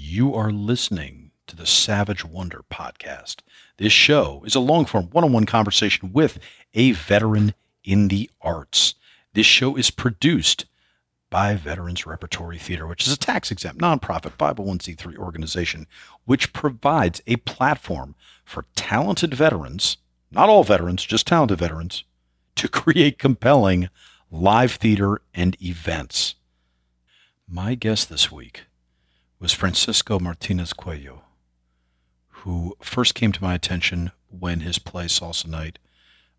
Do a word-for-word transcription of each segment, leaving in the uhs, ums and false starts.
You are listening to the Savage Wonder Podcast. This show is a long-form one-on-one conversation with a veteran in the arts. This show is produced by Veterans Repertory Theater, which is a tax-exempt, nonprofit five oh one c three organization, which provides a platform for talented veterans, not all veterans, just talented veterans, to create compelling live theater and events. My guest this week was Francisco Martínez Cuello, who first came to my attention when his play Salsa Night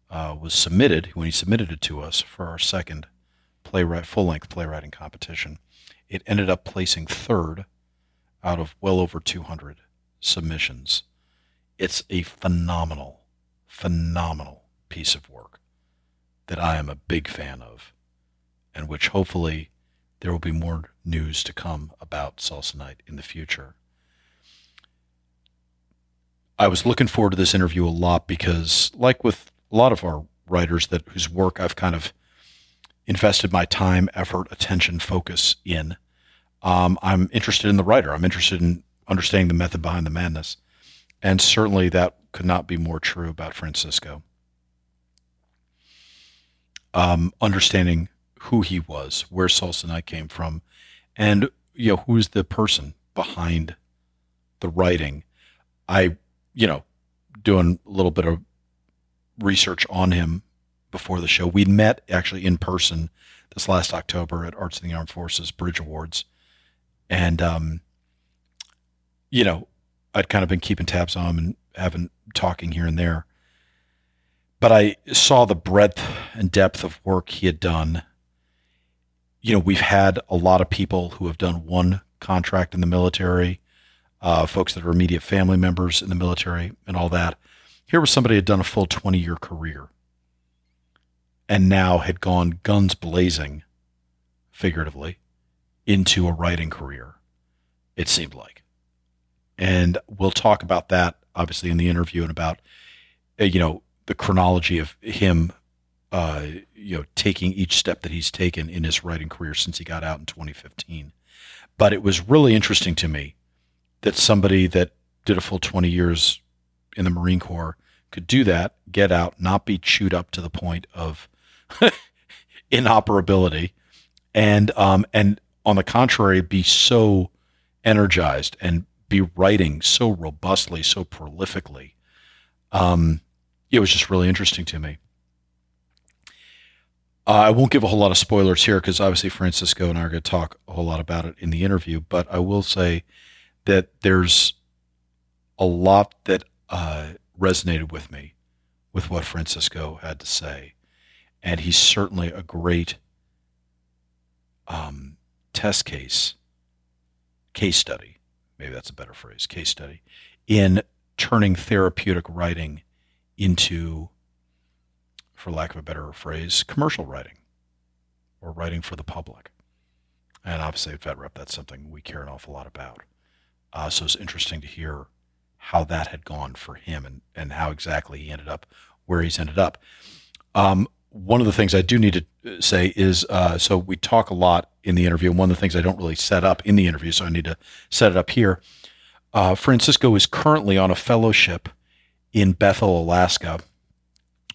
uh, was submitted, when he submitted it to us for our second playwright, full-length playwriting competition. It ended up placing third out of well over two hundred submissions. It's a phenomenal, phenomenal piece of work that I am a big fan of, and which hopefully there will be more news to come about Salsa Night in the future. I was looking forward to this interview a lot because, like with a lot of our writers that whose work I've kind of invested my time, effort, attention, focus in, um, I'm interested in the writer. I'm interested in understanding the method behind the madness. And certainly that could not be more true about Francisco. Um, understanding who he was, where Salsa Night came from, and, you know, who's the person behind the writing. I, you know, doing a little bit of research on him before the show. We met actually in person this last October at Arts and the Armed Forces Bridge Awards. And, um, you know, I'd kind of been keeping tabs on him and having talking here and there, but I saw the breadth and depth of work he had done. You know, we've had a lot of people who have done one contract in the military, uh, folks that are immediate family members in the military and all that. Here was somebody who had done a full twenty-year career and now had gone guns blazing, figuratively, into a writing career, it seemed like. And we'll talk about that, obviously, in the interview and about, you know, the chronology of him Uh, you know, taking each step that he's taken in his writing career since he got out in twenty fifteen. But it was really interesting to me that somebody that did a full twenty years in the Marine Corps could do that, get out, not be chewed up to the point of inoperability, and um, and on the contrary, be so energized and be writing so robustly, so prolifically. Um, it was just really interesting to me. Uh, I won't give a whole lot of spoilers here because obviously Francisco and I are going to talk a whole lot about it in the interview, but I will say that there's a lot that uh, resonated with me with what Francisco had to say. And he's certainly a great um, test case, case study, maybe that's a better phrase, case study, in turning therapeutic writing into, for lack of a better phrase, commercial writing or writing for the public. And obviously at VetRep, that's something we care an awful lot about. Uh, so it's interesting to hear how that had gone for him and, and how exactly he ended up where he's ended up. Um, one of the things I do need to say is, uh, so we talk a lot in the interview, and one of the things I don't really set up in the interview, so I need to set it up here. Uh, Francisco is currently on a fellowship in Bethel, Alaska,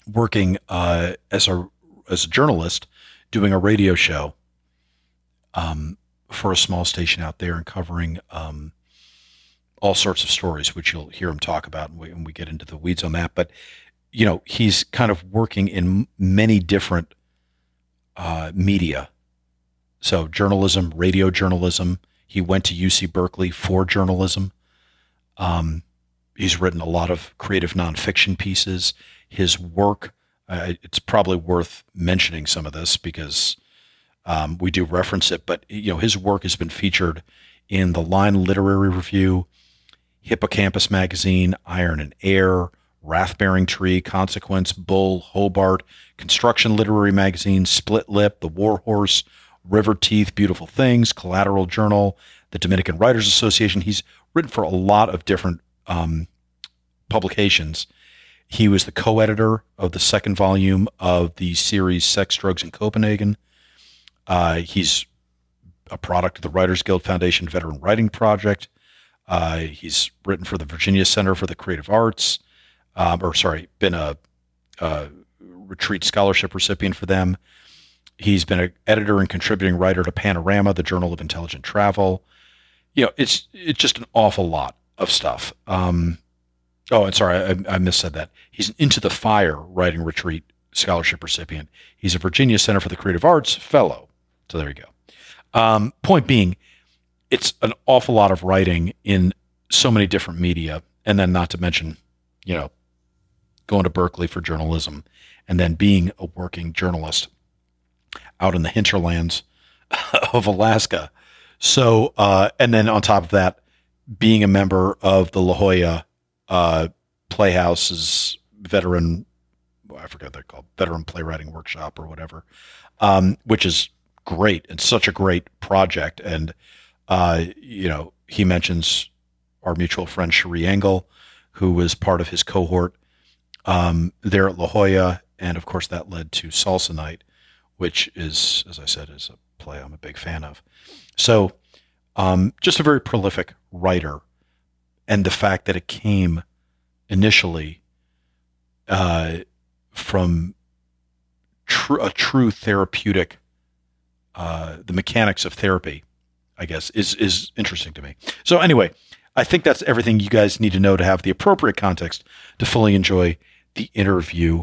working uh, as a as a journalist, doing a radio show um, for a small station out there and covering um, all sorts of stories, which you'll hear him talk about when we, when we get into the weeds on that. But, you know, he's kind of working in many different uh, media. So journalism, radio journalism. He went to U C Berkeley for journalism. Um, he's written a lot of creative nonfiction pieces. His work, uh, it's probably worth mentioning some of this because um, we do reference it, but you know, his work has been featured in the Line Literary Review, Hippocampus Magazine, Iron and Air, Wrathbearing Tree, Consequence, Bull, Hobart, Construction Literary Magazine, Split Lip, The War Horse, River Teeth, Beautiful Things, Collateral Journal, the Dominican Writers Association. He's written for a lot of different um, publications. He was the co-editor of the second volume of the series Sex, Drugs, and Copenhagen. Uh, he's a product of the Writers Guild Foundation Veteran Writing Project. Uh, he's written for the Virginia Center for the Creative Arts, um, or sorry, been a, a retreat scholarship recipient for them. He's been an editor and contributing writer to Panorama, the Journal of Intelligent Travel. You know, it's it's just an awful lot of stuff. Um, oh, and sorry, I, I missaid that. He's an Into the Fire Writing Retreat scholarship recipient. He's a Virginia Center for the Creative Arts fellow. So there you go. Um, point being, it's an awful lot of writing in so many different media, and then not to mention, you know, going to Berkeley for journalism and then being a working journalist out in the hinterlands of Alaska. So, uh, and then on top of that, being a member of the La Jolla uh, Playhouse's veteran, well, I forgot what they're called, veteran playwriting workshop or whatever, um, which is great. It's such a great project. And, Uh, you know, he mentions our mutual friend Cherie Engel, who was part of his cohort um, there at La Jolla, and of course that led to Salsa Night, which is, as I said, is a play I'm a big fan of. So, um, just a very prolific writer, and the fact that it came initially uh, from tr- a true therapeutic, uh, the mechanics of therapy, I guess, is is interesting to me. So anyway, I think that's everything you guys need to know to have the appropriate context to fully enjoy the interview.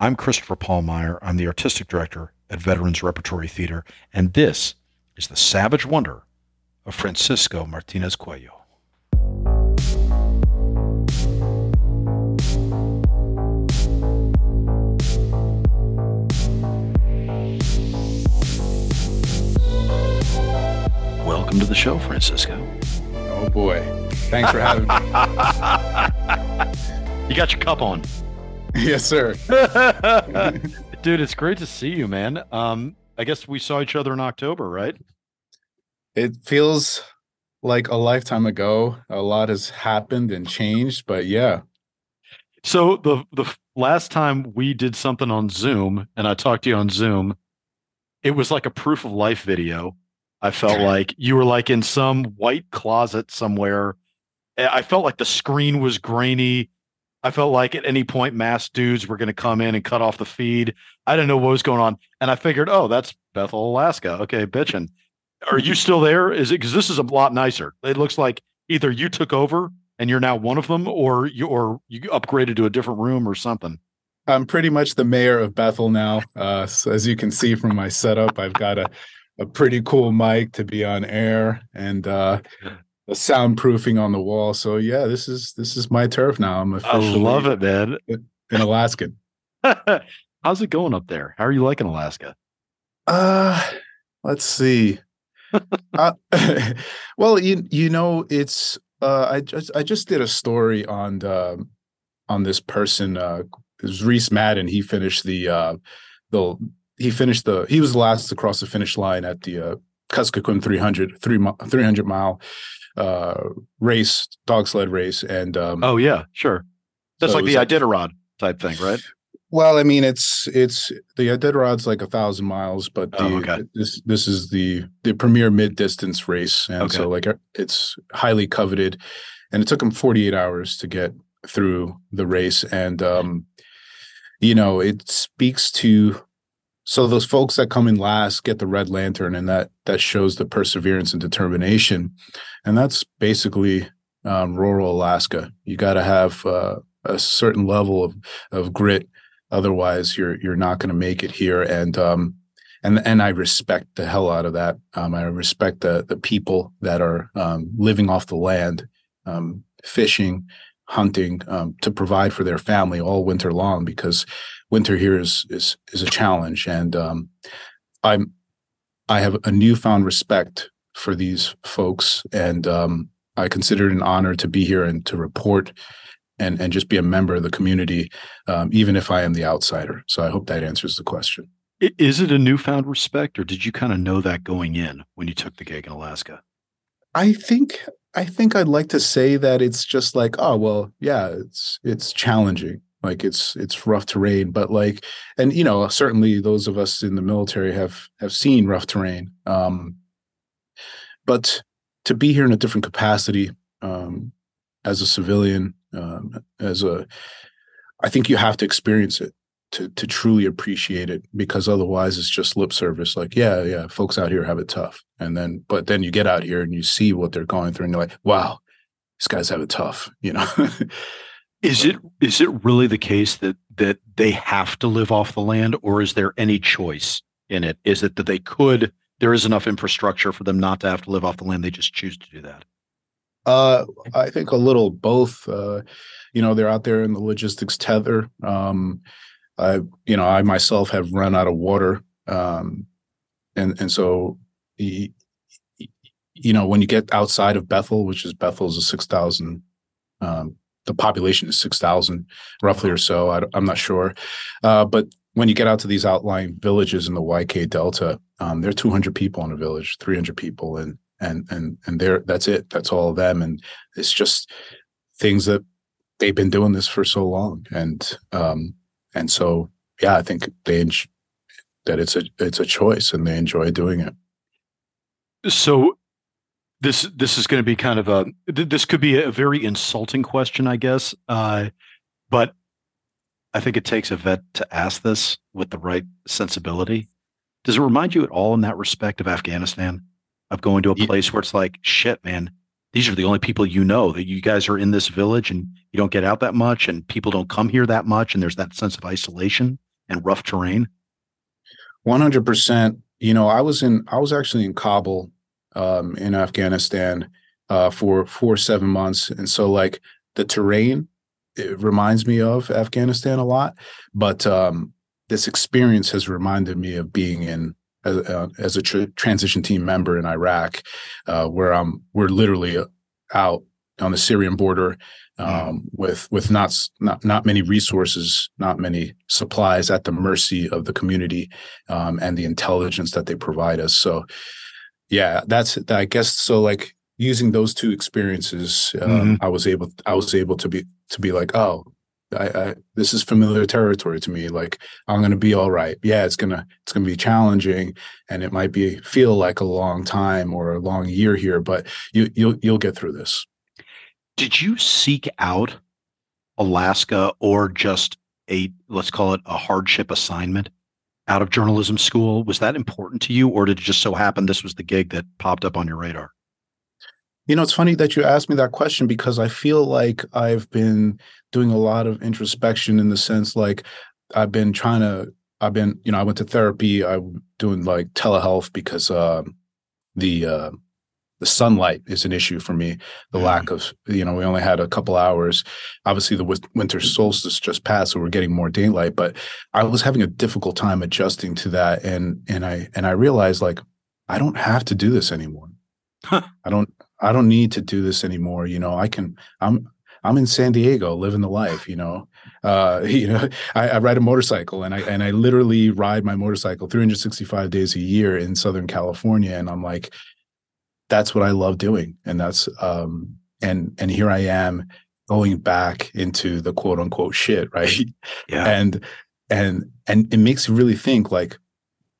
I'm Christopher Paul Meyer. I'm the Artistic Director at Veterans Repertory Theater, and this is The Savage Wonder of Francisco Martínez Cuello. Welcome to the show, Francisco. Oh boy. Thanks for having me. You got your cup on. Yes, sir. Dude, it's great to see you, man. Um, I guess we saw each other in October, right? It feels like a lifetime ago. A lot has happened and changed, but yeah. So the the last time we did something on Zoom and I talked to you on Zoom, it was like a proof of life video. I felt like you were like in some white closet somewhere. I felt like the screen was grainy. I felt like at any point, masked dudes were going to come in and cut off the feed. I didn't know what was going on. And I figured, oh, that's Bethel, Alaska. Okay, bitchin'. Are you still there? Is it because this is a lot nicer? It looks like either you took over and you're now one of them, or you or you upgraded to a different room or something. I'm pretty much the mayor of Bethel now. Uh, so as you can see from my setup, I've got a A pretty cool mic to be on air, and uh, the soundproofing on the wall. So yeah, this is this is my turf now. I'm I love it, man. An Alaskan. How's it going up there? How are you liking Alaska? Uh, let's see. uh, well, you you know, it's uh, I just I just did a story on the, on this person. Uh, it was Reese Madden. He finished the uh, the. He finished the. He was last across the finish line at the uh, Kuskokwim three hundred mile uh, race, dog sled race, and um, oh yeah, sure, that's so like the like, Iditarod type thing, right? Well, I mean, it's it's the Iditarod's like a thousand miles, but the, oh, okay. this this is the the premier mid distance race, and okay. so like it's highly coveted, and it took him forty-eight hours to get through the race, and um, you know, it speaks to. So those folks that come in last get the red lantern, and that that shows the perseverance and determination. And that's basically um, rural Alaska. You got to have uh, a certain level of, of grit, otherwise you're you're not going to make it here. And um, and and I respect the hell out of that. Um, I respect the the people that are um, living off the land, um, fishing, hunting um, to provide for their family all winter long, because winter here is is is a challenge, and um, I'm I have a newfound respect for these folks, and um, I consider it an honor to be here and to report, and and just be a member of the community, um, even if I am the outsider. So I hope that answers the question. Is it a newfound respect, or did you kind of know that going in when you took the gig in Alaska? I think I think I'd like to say that it's just like, oh well, yeah, it's it's challenging. Like it's it's rough terrain, but like, and you know, certainly those of us in the military have have seen rough terrain. Um, but to be here in a different capacity, uh, um, as a civilian, um, as a, I think you have to experience it to to truly appreciate it, because otherwise it's just lip service. Like, yeah, yeah, folks out here have it tough. And then, but then you get out here and you see what they're going through and you're like, wow, these guys have it tough, you know? Is it is it really the case that that they have to live off the land, or is there any choice in it? Is it that they could, there is enough infrastructure for them not to have to live off the land, they just choose to do that? Uh, I think a little both. Uh, you know, they're out there in the logistics tether. Um, I, you know, I myself have run out of water. Um, and, and so, you know, when you get outside of Bethel, which is Bethel's a six thousand, um, the population is six thousand roughly or so. I, I'm not sure. Uh, but when you get out to these outlying villages in the Y K Delta, um, there are two hundred people in a village, three hundred people. And, and, and, and they're, that's it. That's all of them. And it's just things that they've been doing this for so long. And, um, and so, yeah, I think they, that it's a, it's a choice and they enjoy doing it. So this, this is going to be kind of a, this could be a very insulting question, I guess. Uh, but I think it takes a vet to ask this with the right sensibility. Does it remind you at all in that respect of Afghanistan, of going to a place where it's like, shit, man, these are the only people you know, that you guys are in this village and you don't get out that much and people don't come here that much. And there's that sense of isolation and rough terrain. one hundred percent. You know, I was in, I was actually in Kabul, um, in Afghanistan, uh, for four, seven months. And so like the terrain, it reminds me of Afghanistan a lot, but, um, this experience has reminded me of being in, As, uh, as a tr- transition team member in Iraq, uh, where I'm, we're literally out on the Syrian border um, mm. with with not not not many resources, not many supplies, at the mercy of the community um, and the intelligence that they provide us. So, yeah, that's I guess so. Like using those two experiences, uh, mm-hmm. I was able I was able to be to be like, oh. I, I, this is familiar territory to me. Like I'm going to be all right. Yeah, it's gonna it's gonna be challenging, and it might be feel like a long time or a long year here, but you you'll you'll get through this. Did you seek out Alaska or just a let's call it a hardship assignment out of journalism school? Was that important to you, or did it just so happen this was the gig that popped up on your radar? You know, it's funny that you asked me that question, because I feel like I've been doing a lot of introspection in the sense like I've been trying to, I've been, you know, I went to therapy. I'm doing like telehealth because uh, the uh, the sunlight is an issue for me. The mm-hmm. lack of, you know, we only had a couple hours. Obviously, the w- winter solstice just passed, so we're getting more daylight. But I was having a difficult time adjusting to that, and and I and I realized like I don't have to do this anymore. Huh. I don't. I don't need to do this anymore. You know, I can, I'm, I'm in San Diego living the life, you know, uh, you know, I, I ride a motorcycle and I, and I literally ride my motorcycle three hundred sixty-five days a year in Southern California. And I'm like, that's what I love doing. And that's, um, and, and here I am going back into the quote unquote shit. Right. Yeah. And, and, and it makes you really think like,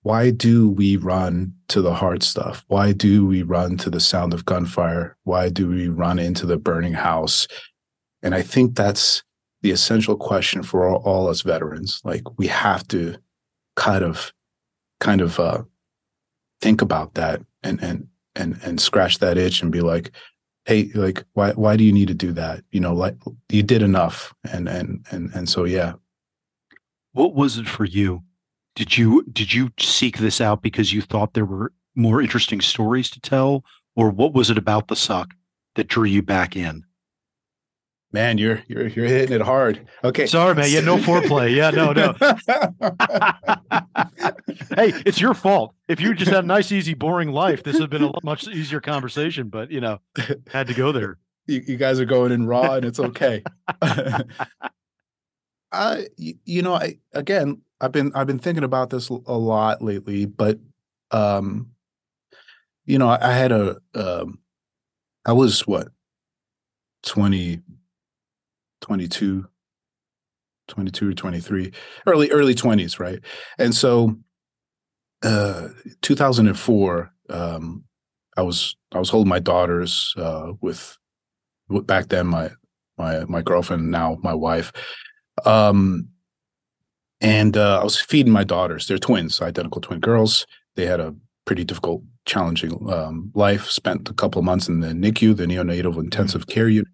why do we run to the hard stuff? Why do we run to the sound of gunfire? Why do we run into the burning house? And I think that's the essential question for all, all us veterans. Like we have to kind of, kind of uh, think about that and and and and scratch that itch and be like, hey, like why why do you need to do that? You know, like you did enough, and and and and so yeah. What was it for you? Did you did you seek this out because you thought there were more interesting stories to tell, or what was it about the suck that drew you back in? Man, you're you're you're hitting it hard. Okay, sorry, man. Yeah, no foreplay. Yeah, no, no. Hey, it's your fault. If you just had a nice, easy, boring life, this would have been a much easier conversation. But you know, had to go there. You, you guys are going in raw, and it's okay. I, you know, I again. I've been I've been thinking about this a lot lately, but um, you know, I, I had a um, I was what twenty, twenty-two, twenty-two or twenty-three, early early twenties, right? And so, uh, two thousand four, um, I was I was holding my daughters uh, with back then my my my girlfriend, now my wife. Um, and uh, I was feeding my daughters. They're twins, identical twin girls. They had a pretty difficult, challenging um, life. Spent a couple of months in the N I C U, the neonatal intensive mm-hmm. care unit.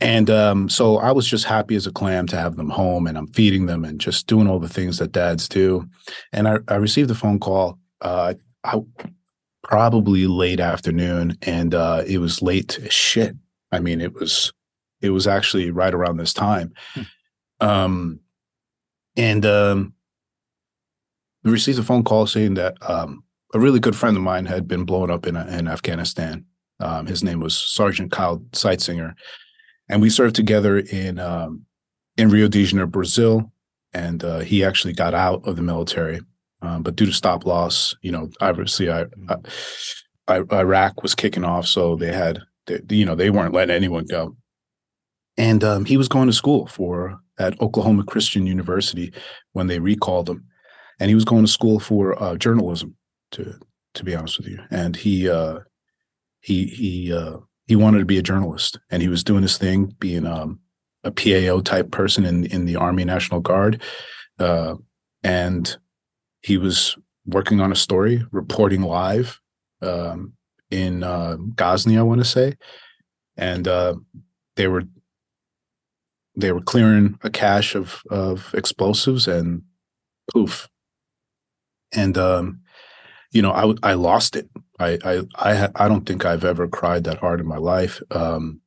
And um, so I was just happy as a clam to have them home, and I'm feeding them and just doing all the things that dads do. And I, I received a phone call, uh, I, probably late afternoon, and uh, it was late as shit. I mean, it was it was actually right around this time. Hmm. Um, and um, I received a phone call saying that um, a really good friend of mine had been blown up in, in Afghanistan. Um, his name was Sergeant Kyle Seitzinger. And we served together in um, in Rio de Janeiro, Brazil, and uh, he actually got out of the military. Um, but due to stop loss, you know, obviously I, I, Iraq was kicking off, so they had, they, you know, they weren't letting anyone go. And um, he was going to school for at Oklahoma Christian University when they recalled him, and he was going to school for uh, journalism. To to be honest with you, and he uh, he he. Uh, He wanted to be a journalist, and he was doing his thing, being um, a P A O type person in, in the Army National Guard. Uh, and he was working on a story, reporting live um, in uh, Ghazni, I want to say. And uh, they were they were clearing a cache of of explosives, and poof. And um, you know, I I lost it. I I I, ha- I don't think I've ever cried that hard in my life, um,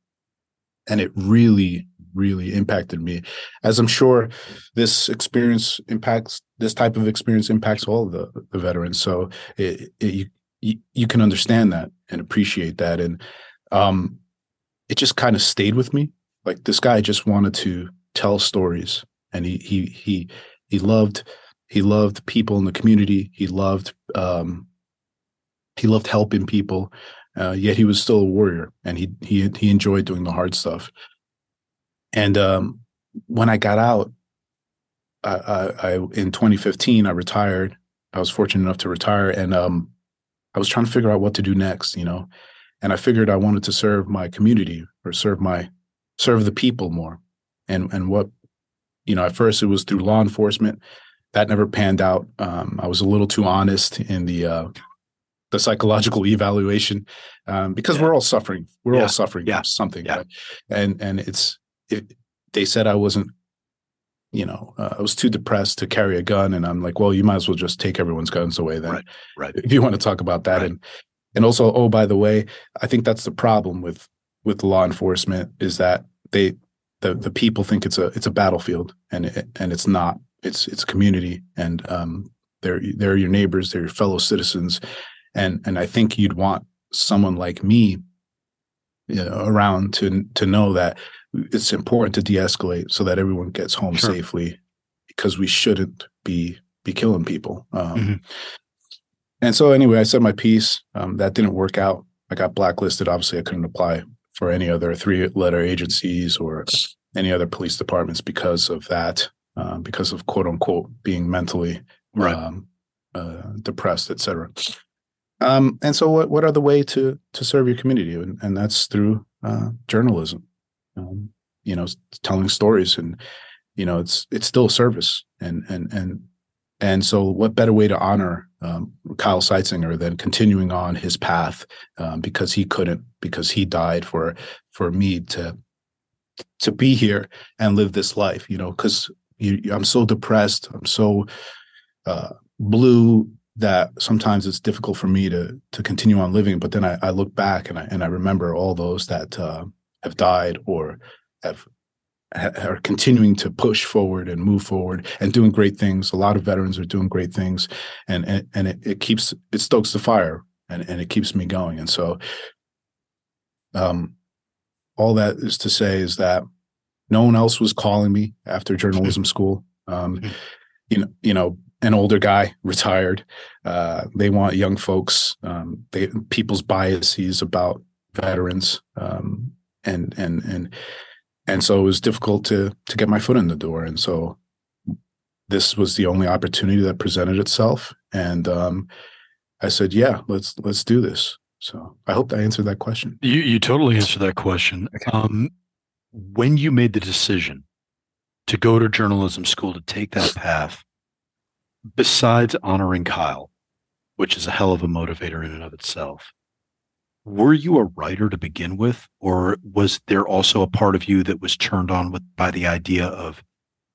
and it really, really impacted me. As I'm sure this experience impacts, this type of experience impacts all of the, the veterans. So it, it, you you can understand that and appreciate that, and um, it just kind of stayed with me. Like, this guy just wanted to tell stories, and he he he he loved he loved people in the community. He loved. Um, He loved helping people, uh, yet he was still a warrior, and he he he enjoyed doing the hard stuff. And um, when I got out, I, I, I in twenty fifteen, I retired. I was fortunate enough to retire, and um, I was trying to figure out what to do next, you know. And I figured I wanted to serve my community, or serve my serve the people more. And and what, you know, at first it was through law enforcement. That never panned out. Um, I was a little too honest in the. Uh, the psychological evaluation, um, because yeah. we're all suffering. We're yeah. all suffering yeah. from something. Yeah. Right? And and it's, it, they said I wasn't, you know, uh, I was too depressed to carry a gun. And I'm like, well, you might as well just take everyone's guns away then. Right, right. If you want to talk about that. Right. And and also, oh, by the way, I think that's the problem with, with law enforcement, is that they, the the people think it's a, it's a battlefield, and it, and it's not, it's, it's a community, and um, they're, they're your neighbors, they're your fellow citizens. And and I think you'd want someone like me, you know, around to to know that it's important to de-escalate so that everyone gets home sure. safely, because we shouldn't be be killing people. Um, mm-hmm. And so anyway, I said my piece. Um, that didn't work out. I got blacklisted. Obviously, I couldn't apply for any other three-letter agencies or any other police departments because of that, um, because of quote-unquote being mentally right. um, uh, depressed, et cetera. Um, and so what, what are the way to, to serve your community? And, and that's through uh, journalism, um, you know, telling stories, and, you know, it's, it's still a service. And, and, and, and so what better way to honor um, Kyle Seitzinger than continuing on his path, um, because he couldn't, because he died for, for me to, to be here and live this life, you know, cause you, I'm so depressed. I'm so uh, blue, that sometimes it's difficult for me to to continue on living, but then I, I look back and I and I remember all those that uh, have died or have ha- are continuing to push forward and move forward and doing great things. A lot of veterans are doing great things, and and, and it, it keeps it stokes the fire, and, and it keeps me going. And so, um, all that is to say is that no one else was calling me after journalism school. Um, you know, you know. An older guy, retired. Uh, they want young folks. Um, they people's biases about veterans, um, and and and and so it was difficult to to get my foot in the door. And so this was the only opportunity that presented itself. And um, I said, "Yeah, let's let's do this." So I hope I answered that question. You you totally answered that question. Okay. Um, when you made the decision to go to journalism school, to take that path, besides honoring Kyle, which is a hell of a motivator in and of itself, were you a writer to begin with, or was there also a part of you that was turned on with by the idea of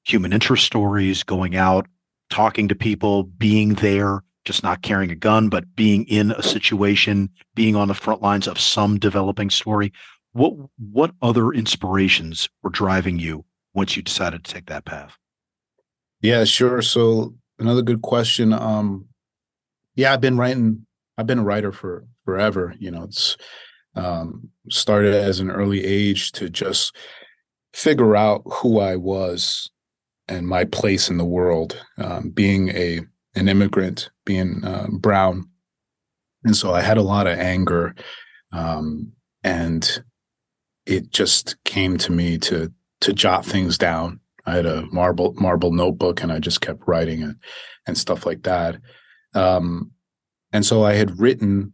human interest stories, going out, talking to people, being there, just not carrying a gun, but being in a situation, being on the front lines of some developing story? What what other inspirations were driving you once you decided to take that path? Yeah, sure. So another good question. Um, yeah, I've been writing. I've been a writer for forever. You know, it's um, started as an early age to just figure out who I was and my place in the world, um, being a an immigrant, being uh, brown. And so I had a lot of anger, um, and it just came to me to to jot things down. I had a marble marble notebook, and I just kept writing and, and stuff like that. Um, and so I had written.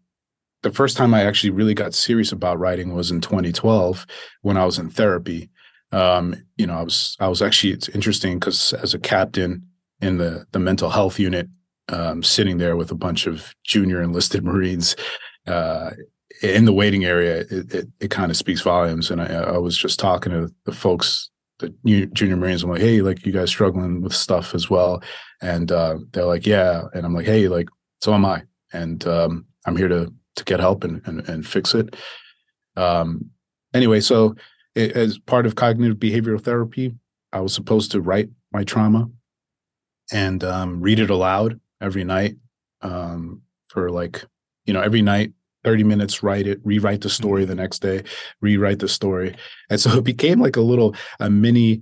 The first time I actually really got serious about writing was in twenty twelve when I was in therapy. Um, you know, I was I was actually, it's interesting because as a captain in the the mental health unit, um, sitting there with a bunch of junior enlisted Marines uh, in the waiting area, it it, it kind of speaks volumes. And I, I was just talking to the folks, the junior Marines. I'm like, hey, like, you guys struggling with stuff as well? And uh, they're like, yeah. And I'm like, hey, like, so am I. And um, I'm here to to get help and and, and fix it. Um, anyway, so it, as part of cognitive behavioral therapy, I was supposed to write my trauma and um, read it aloud every night um, for like, you know, every night, thirty minutes, write it, rewrite the story the next day, rewrite the story. And so it became like a little, a mini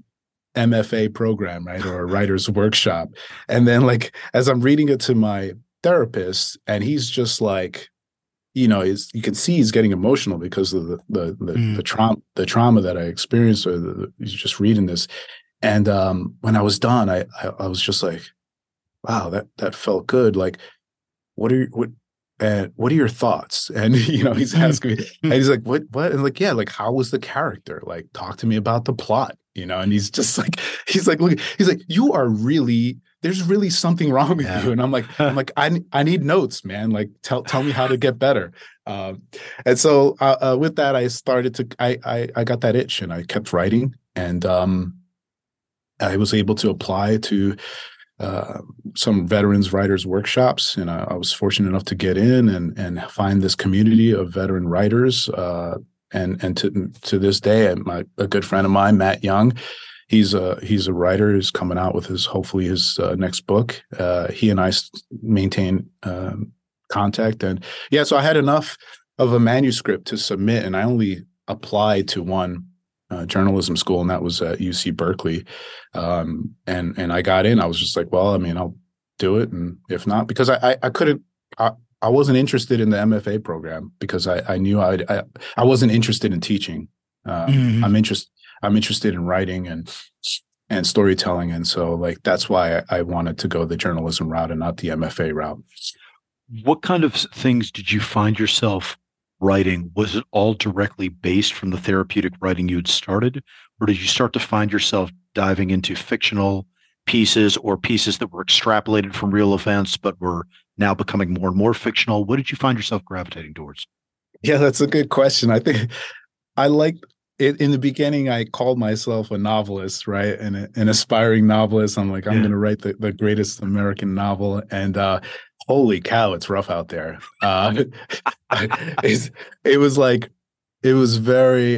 M F A program, right? Or a writer's workshop. And then like, as I'm reading it to my therapist, and he's just like, you know, he's, you can see he's getting emotional because of the the the, mm. the trauma the trauma that I experienced, or the, the, he's just reading this. And um, when I was done, I, I I was just like, wow, that that felt good. Like, what are you, what and what are your thoughts? And, you know, he's asking me, and he's like, what, what? And like, yeah, like, how was the character? Like, talk to me about the plot, you know? And he's just like, he's like, look, he's like, you are really, there's really something wrong with yeah. you. And I'm like, I'm like, I, I need notes, man. Like, tell, tell me how to get better. Um, and so uh, uh, with that, I started to, I, I, I got that itch, and I kept writing, and um, I was able to apply to Uh, some veterans writers workshops, and I, I was fortunate enough to get in and and find this community of veteran writers. Uh, and and to to this day, my a good friend of mine, Matt Young, he's a he's a writer who's coming out with his hopefully his uh, next book. Uh, he and I maintain um, contact, and yeah, so I had enough of a manuscript to submit, and I only applied to one Uh, journalism school, and that was at U C Berkeley, um, and and I got in. I was just like, well, I mean, I'll do it, and if not, because I I, I couldn't, I, I wasn't interested in the M F A program because I I knew I'd, I I wasn't interested in teaching. Um, mm-hmm. I'm interest I'm interested in writing and and storytelling, and so like that's why I, I wanted to go the journalism route and not the M F A route. What kind of things did you find yourself writing? Was it all directly based from the therapeutic writing you had started, or did you start to find yourself diving into fictional pieces or pieces that were extrapolated from real events but were now becoming more and more fictional? What did you find yourself gravitating towards? Yeah, that's a good question. I think I liked it in the beginning. I called myself a novelist, right? And an aspiring novelist. I'm like, I'm yeah. going to write the, the greatest American novel, and uh holy cow, it's rough out there. Uh, it's, it was like, it was very,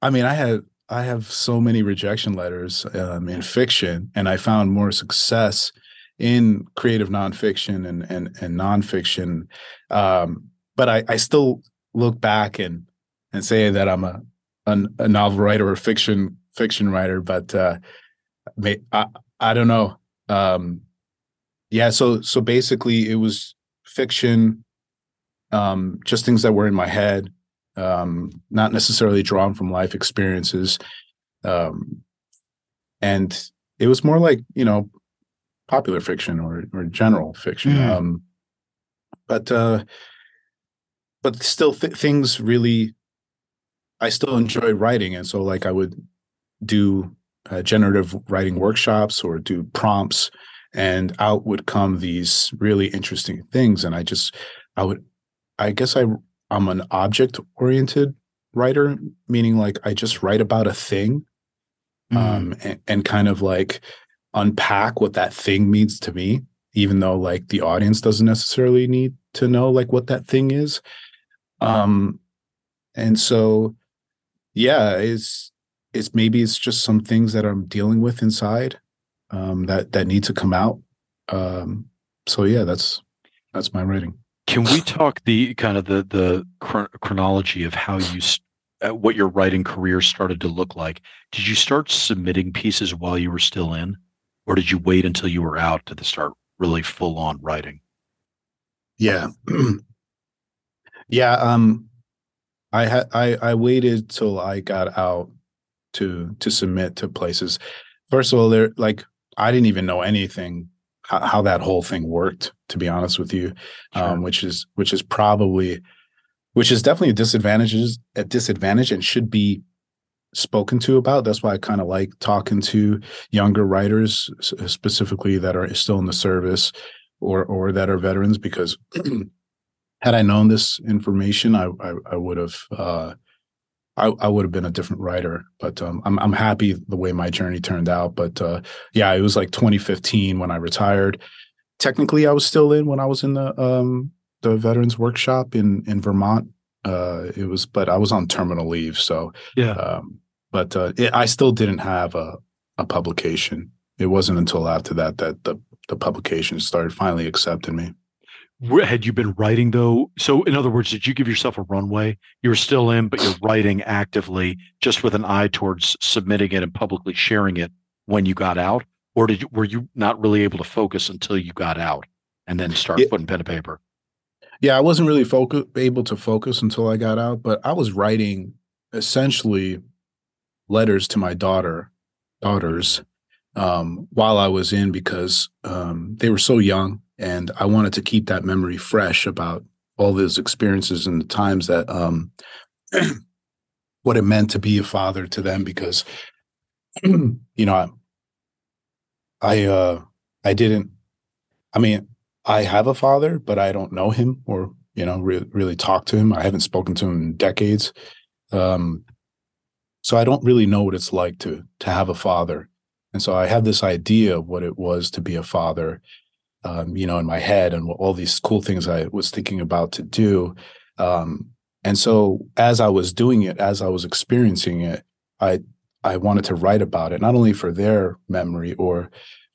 I mean, I had, I have so many rejection letters um, in fiction, and I found more success in creative nonfiction and, and, and nonfiction. Um, but I, I still look back and, and say that I'm a, a, a novel writer or fiction, fiction writer, but uh, I, I don't know. Um, Yeah, so so basically it was fiction, um, just things that were in my head, um, not necessarily drawn from life experiences. Um, and it was more like, you know, popular fiction or, or general fiction. Mm. Um, but uh, but still th- things really, I still enjoy writing. And so like I would do uh, generative writing workshops or do prompts, and out would come these really interesting things. And I just, I would, I guess I, I'm an object oriented writer, meaning like I just write about a thing mm. um, and, and kind of like unpack what that thing means to me, even though like the audience doesn't necessarily need to know like what that thing is. Um, and so, yeah, it's, it's maybe it's just some things that I'm dealing with inside um, that, that need to come out. Um, so yeah, that's, that's my writing. Can we talk the kind of the, the chron- chronology of how you, uh, what your writing career started to look like? Did you start submitting pieces while you were still in, or did you wait until you were out to start really full on writing? Yeah. yeah. Um, I had, I, I waited till I got out to, to submit to places. First of all, there, like, I didn't even know anything, how, how that whole thing worked, to be honest with you, sure. um, which is, which is probably, which is definitely a disadvantage, a disadvantage and should be spoken to about. That's why I kind of like talking to younger writers specifically that are still in the service or, or that are veterans, because had I known this information, I, I, I would have, uh, I, I would have been a different writer, but um, I'm I'm happy the way my journey turned out. But uh, yeah, it was like twenty fifteen when I retired. Technically, I was still in when I was in the um, the Veterans Workshop in in Vermont. Uh, it was, but I was on terminal leave, so yeah. Um, but uh, it, I still didn't have a a publication. It wasn't until after that that the the publication started finally accepting me. Had you been writing though? So in other words, did you give yourself a runway? You were still in, but you're writing actively just with an eye towards submitting it and publicly sharing it when you got out? Or did you, were you not really able to focus until you got out and then start it, putting pen to paper? Yeah, I wasn't really focus, able to focus until I got out, but I was writing essentially letters to my daughter, daughters um, while I was in, because um, they were so young. And I wanted to keep that memory fresh about all those experiences and the times that um, what it meant to be a father to them, because, you know, I, I, uh, I didn't, I mean, I have a father, but I don't know him or, you know, re- really talk to him. I haven't spoken to him in decades. Um, so I don't really know what it's like to, to have a father. And so I have this idea of what it was to be a father, Um, you know, in my head, and all these cool things I was thinking about to do. Um, and so as I was doing it, as I was experiencing it, I I wanted to write about it, not only for their memory or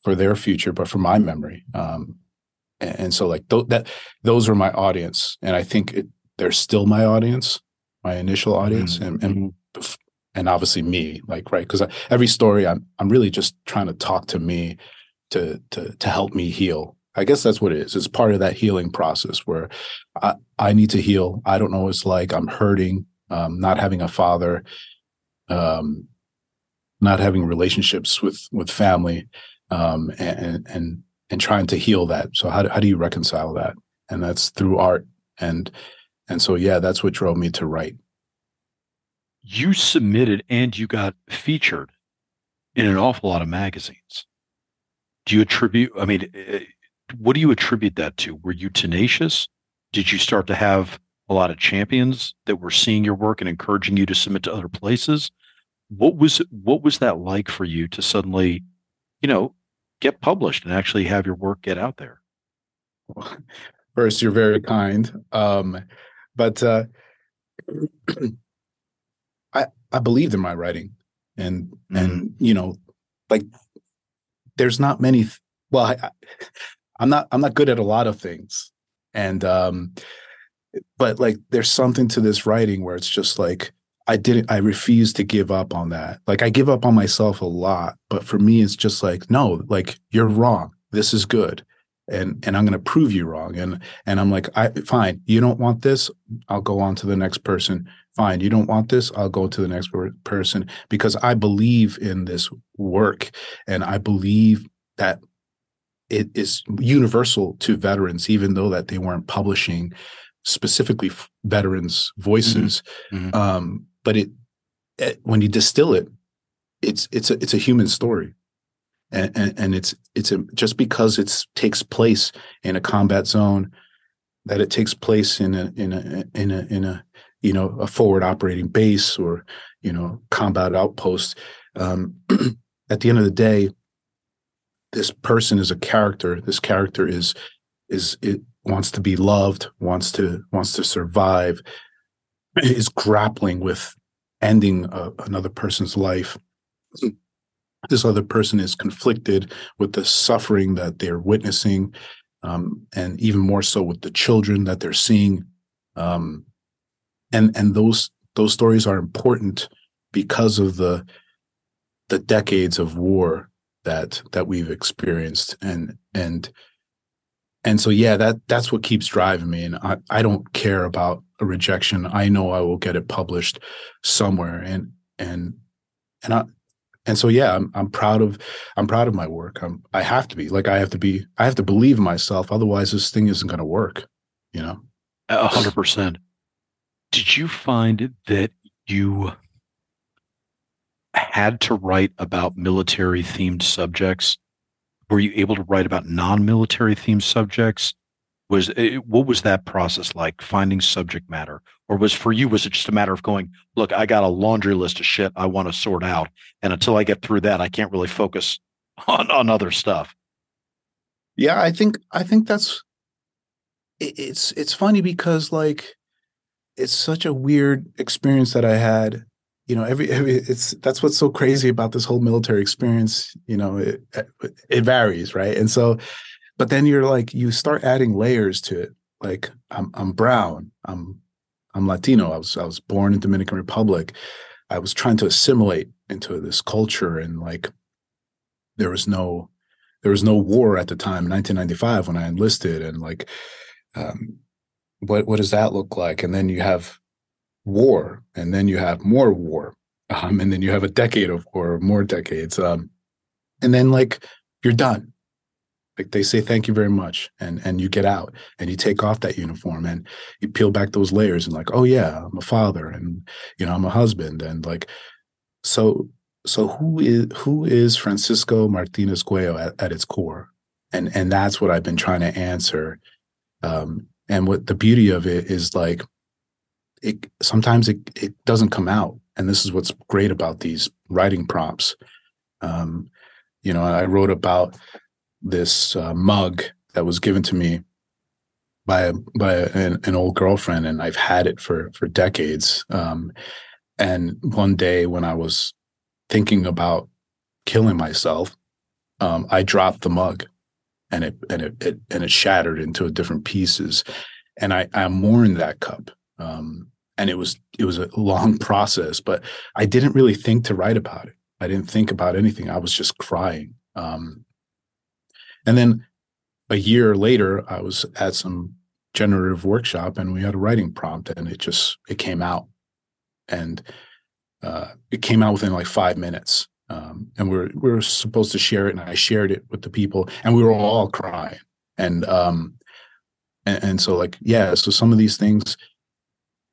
for their future, but for my memory. Um, and, and so like th- that, those were my audience. And I think it, they're still my audience, my initial audience, mm-hmm. and, and and obviously me, like, right. Because every story, I'm I'm really just trying to talk to me to to to help me heal. I guess that's what it is. It's part of that healing process where I, I need to heal. I don't know what it's like. I'm hurting, um, not having a father, um, not having relationships with, with family, um, and, and, and trying to heal that. So how do, how do you reconcile that? And that's through art. And, and so, yeah, that's what drove me to write. You submitted and you got featured in an awful lot of magazines. Do you attribute, I mean, what do you attribute that to? Were you tenacious? Did you start to have a lot of champions that were seeing your work and encouraging you to submit to other places? What was, what was that like for you to suddenly, you know, get published and actually have your work get out there? First, you're very kind. Um, but uh, I, I believed in my writing and, mm-hmm. and, you know, like, there's not many. Well, I, I'm not. I'm not good at a lot of things, and um, but like, there's something to this writing where it's just like I didn't. I refuse to give up on that. Like I give up on myself a lot, but for me, it's just like no. Like you're wrong. This is good, and and I'm going to prove you wrong. And and I'm like, I fine. You don't want this. I'll go on to the next person. Fine. You don't want this. I'll go to the next person, because I believe in this work and I believe that it is universal to veterans, even though that they weren't publishing specifically veterans' voices. Mm-hmm. Mm-hmm. Um, but it, it when you distill it, it's it's a it's a human story, and and, and it's it's a, just because it takes place in a combat zone, that it takes place in a in a in a in a you know a forward operating base or you know combat outpost. Um, at the end of the day, this person is a character. This character is is it wants to be loved, wants to wants to survive, is grappling with ending a, another person's life. This other person is conflicted with the suffering that they're witnessing, um, and even more so with the children that they're seeing. Um, and and those those stories are important because of the the decades of war that that we've experienced, and and and so yeah, that that's what keeps driving me. And I, I don't care about a rejection. I know I will get it published somewhere, and and and I and so yeah, I'm I'm proud of I'm proud of my work. I'm I have to be like I have to be I have to believe in myself. Otherwise, this thing isn't going to work. You know, a hundred percent. Did you find that you had to write about military themed subjects? Were you able to write about non-military themed subjects? Was it, what was that process like, finding subject matter? Or was for you, was it just a matter of going, look, I got a laundry list of shit I want to sort out, and until I get through that, I can't really focus on, on other stuff? Yeah, I think, I think that's, it, it's, it's funny because like, it's such a weird experience that I had. You know, every, every it's that's what's so crazy about this whole military experience. You know, it, it varies, right? And so, but then you're like, you start adding layers to it. Like, I'm I'm brown, I'm I'm Latino. I was I was born in Dominican Republic. I was trying to assimilate into this culture, and like, there was no there was no war at the time, nineteen ninety-five, when I enlisted, and like, um, what what does that look like? And then you have war, and then you have more war, um, and then you have a decade of war, more decades, um, and then like you're done. Like they say, thank you very much, and and you get out, and you take off that uniform, and you peel back those layers, and like, oh yeah, I'm a father, and you know I'm a husband, and like, so so who is who is Francisco Martínez Cuello at, at its core, and and that's what I've been trying to answer, um, and what the beauty of it is like. It, sometimes it, it doesn't come out. And this is what's great about these writing prompts. Um, you know, I wrote about this uh, mug that was given to me by by an, an old girlfriend, and I've had it for, for decades. Um, and one day when I was thinking about killing myself, um, I dropped the mug, and it and it, it and it shattered into different pieces. And I, I mourned that cup. Um, and it was it was a long process, but I didn't really think to write about it. I didn't think about anything. I was just crying. Um, and then a year later, I was at some generative workshop, and we had a writing prompt, and it just it came out, and uh, it came out within like five minutes. Um, and we were we were supposed to share it, and I shared it with the people, and we were all crying. And um, and, and so like yeah, so some of these things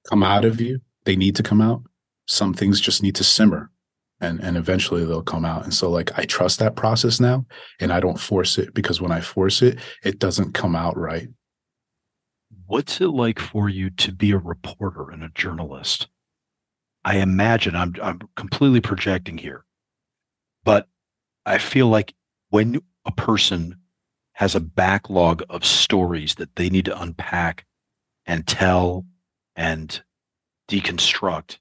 come out of you. They need to come out. Some things just need to simmer, and and eventually they'll come out. And so like I trust that process now, and I don't force it, because when I force it, it doesn't come out right. What's it like for you to be a reporter and a journalist? I imagine I'm I'm completely projecting here, but I feel like when a person has a backlog of stories that they need to unpack and tell and deconstruct,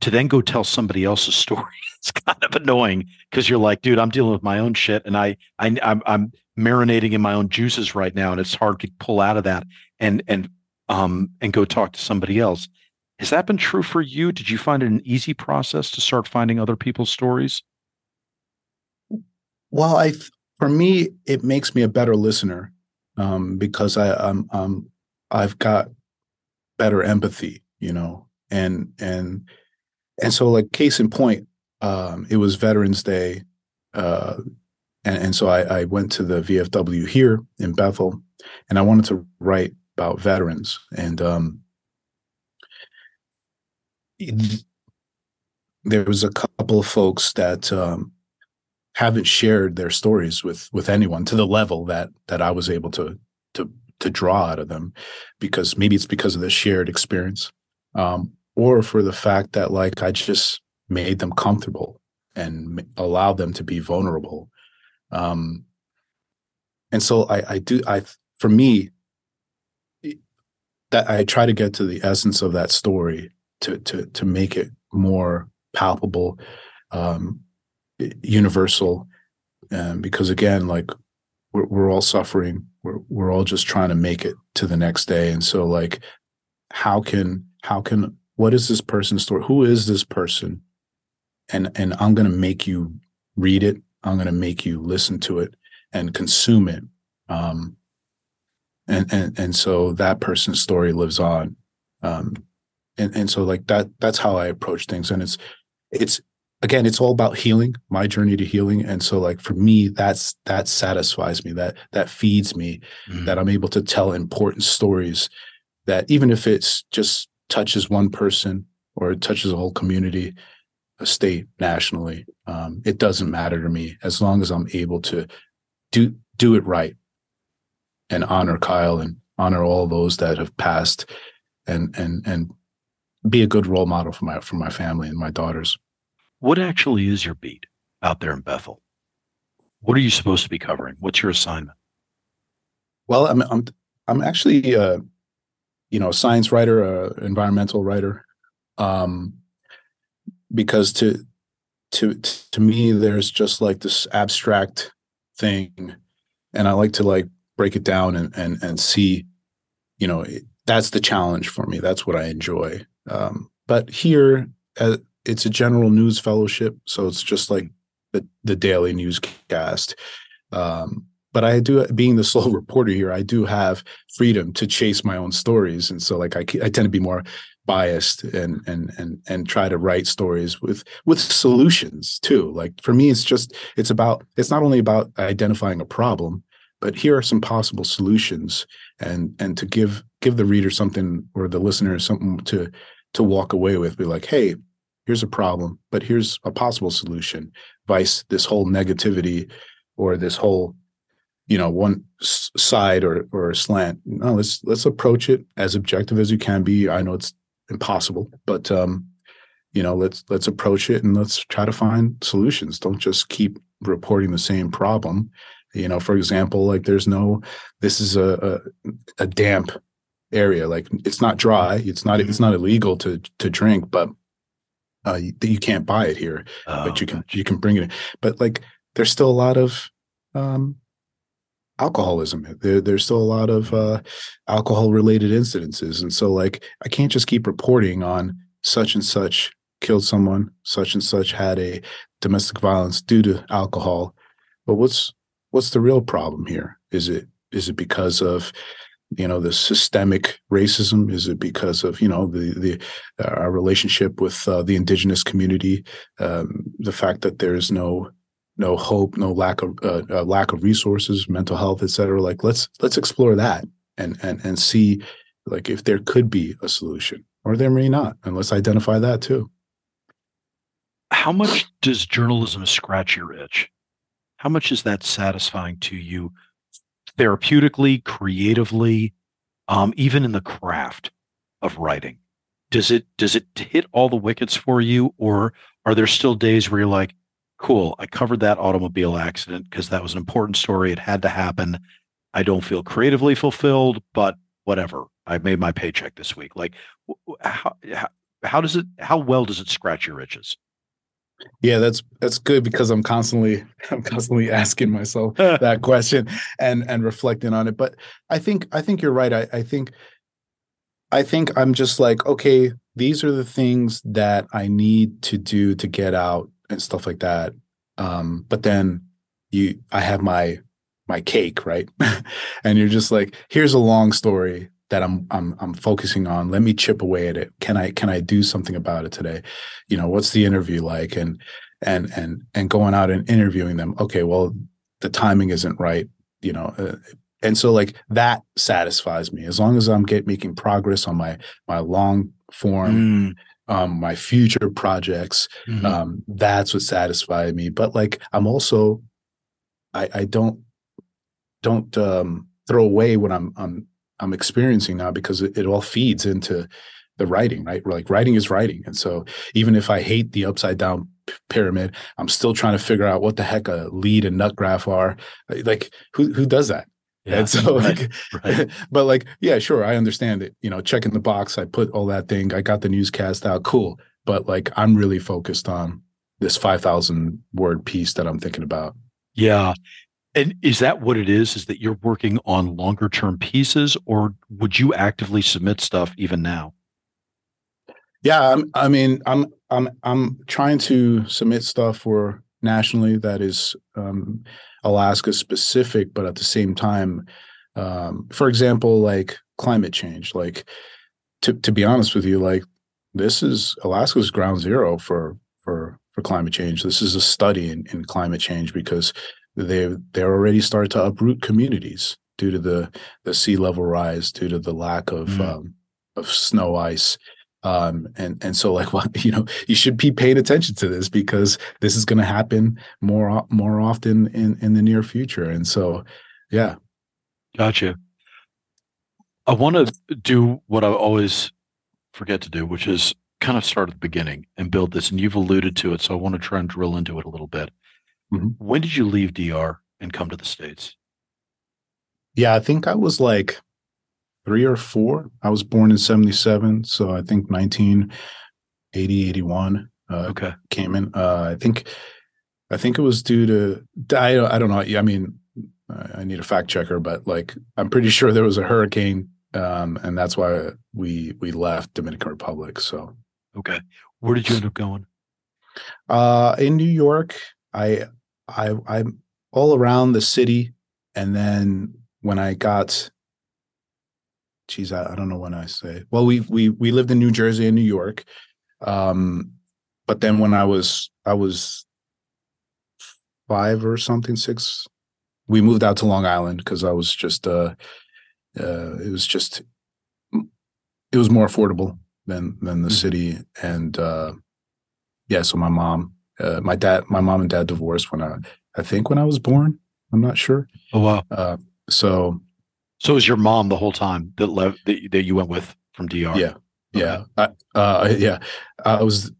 to then go tell somebody else's story, it's kind of annoying, because you're like, dude, I'm dealing with my own shit, and I, I I'm, I'm marinating in my own juices right now, and it's hard to pull out of that and and um and go talk to somebody else. Has that been true for you? Did you find it an easy process to start finding other people's stories? Well, I for me, it makes me a better listener, um, because I I'm um I've got better empathy, you know, and and and so like case in point, um, it was Veterans Day, uh, and, and so I, I went to the V F W here in Bethel, and I wanted to write about veterans. And um, it, there was a couple of folks that um, haven't shared their stories with with anyone to the level that that I was able to to to draw out of them, because maybe it's because of the shared experience, um, or for the fact that, like, I just made them comfortable and allowed them to be vulnerable. Um, and so I, I do, I, for me, that I try to get to the essence of that story to, to, to make it more palpable, um, universal. Um, because again, like we're, we're all suffering, we're, we're all just trying to make it to the next day. And so like, how can, how can, what is this person's story? Who is this person? And and I'm going to make you read it. I'm going to make you listen to it and consume it. Um, and and and so that person's story lives on. Um, and and so like that that's how I approach things. And it's it's again, it's all about healing, my journey to healing. And so like for me, that's that satisfies me. That that feeds me. Mm-hmm. That I'm able to tell important stories. That even if it's just touches one person or it touches a whole community, a state, nationally, um, it doesn't matter to me as long as I'm able to do do it right and honor Kyle and honor all those that have passed, and and and be a good role model for my for my family and my daughters. What actually is your beat out there in Bethel? What are you supposed to be covering? What's your assignment? Well, I'm I'm I'm actually uh, you know, a science writer, an environmental writer, um, because to to to me, there's just like this abstract thing, and I like to like break it down and and and see, you know, it, that's the challenge for me. That's what I enjoy. Um, but here, uh, it's a general news fellowship, so it's just like the the daily newscast. Um, But I do, being the sole reporter here, I do have freedom to chase my own stories, and so like I, I tend to be more biased and and and and try to write stories with with solutions too. Like for me, it's just it's about it's not only about identifying a problem, but here are some possible solutions, and and to give give the reader something or the listener something to to walk away with. Be like, hey, here's a problem, but here's a possible solution. Vice this whole negativity or this whole, you know, one side or or slant. No, let's let's approach it as objective as you can be. I know it's impossible, but um, you know, let's let's approach it and let's try to find solutions. Don't just keep reporting the same problem. You know, for example, like there's no, this is a a, a damp area. Like it's not dry. It's not it's not illegal to to drink, but uh, you, you can't buy it here. Oh, but you can you can bring it in. But like there's still a lot of um. alcoholism. There, there's still a lot of uh, alcohol-related incidences. And so, like, I can't just keep reporting on such and such killed someone, such and such had a domestic violence due to alcohol. But what's what's the real problem here? Is it is it because of, you know, the systemic racism? Is it because of, you know, the the our relationship with uh, the indigenous community? Um, the fact that there is no No hope, no lack of uh, uh, lack of resources, mental health, et cetera. Like let's let's explore that and and and see like if there could be a solution, or there may not, and let's identify that too. How much does journalism scratch your itch? How much is that satisfying to you, therapeutically, creatively, um, even in the craft of writing? Does it does it hit all the wickets for you, or are there still days where you're like, cool, I covered that automobile accident because that was an important story. It had to happen. I don't feel creatively fulfilled, but whatever. I made my paycheck this week. Like, how, how how does it? How well does it scratch your itches? Yeah, that's that's good because I'm constantly I'm constantly asking myself that question and and reflecting on it. But I think I think you're right. I, I think I think I'm just like, okay, these are the things that I need to do to get out and stuff like that. Um, but then you, I have my, my cake, right? And you're just like, here's a long story that I'm, I'm, I'm focusing on. Let me chip away at it. Can I, can I do something about it today? You know, what's the interview like? And, and, and, and going out and interviewing them. Okay, well, the timing isn't right. You know, uh, And so like that satisfies me, as long as I'm get, making progress on my my long form, mm. um, my future projects. Mm-hmm. Um, that's what satisfies me. But like I'm also, I, I don't don't um, throw away what I'm I'm I'm experiencing now, because it, it all feeds into the writing, right? Like writing is writing, and so even if I hate the upside down pyramid, I'm still trying to figure out what the heck a lead and nut graph are. Like who who does that? Yeah, and so right, like, right. But like, yeah, sure. I understand it. You know, checking the box, I put all that thing, I got the newscast out. Cool. But like, I'm really focused on this five thousand word piece that I'm thinking about. Yeah. And is that what it is, is that you're working on longer term pieces, or would you actively submit stuff even now? Yeah. I'm, I mean, I'm, I'm, I'm trying to submit stuff for nationally that is, um, Alaska specific, but at the same time, um, for example, like climate change, like to, to be honest with you, like this is Alaska's ground zero for, for, for climate change. This is a study in, in climate change, because they, they're already starting to uproot communities due to the, the sea level rise, due to the lack of, mm-hmm. um, of snow ice. Um, and, and so like, well, you know, you should be paying attention to this, because this is going to happen more, more often in, in the near future. And so, yeah. Gotcha. I want to do what I always forget to do, which is kind of start at the beginning and build this, and you've alluded to it. So I want to try and drill into it a little bit. Mm-hmm. When did you leave D R and come to the States? Yeah, I think I was like three or four. I was born in seventy-seven. So I think nineteen eighty, eighty-one, uh, okay. came in. Uh, I think, I think it was due to, I, I don't know. I mean, I need a fact checker, but like, I'm pretty sure there was a hurricane. Um, and that's why we, we left Dominican Republic. So. Okay. Where did you end up going? Uh, in New York. I, I, I'm all around the city. And then when I got, geez, I, I don't know when I say, well, we, we, we lived in New Jersey and New York. Um, but then when I was, I was five or something, six, we moved out to Long Island, 'cause I was just, uh, uh, it was just, it was more affordable than, than the mm-hmm. city. And, uh, yeah, so my mom, uh, my dad, my mom and dad divorced when I, I think when I was born, I'm not sure. Oh, wow. Uh, so So it was your mom the whole time that left, that, that you went with from D R? Yeah, okay. yeah, I, uh, yeah. I was,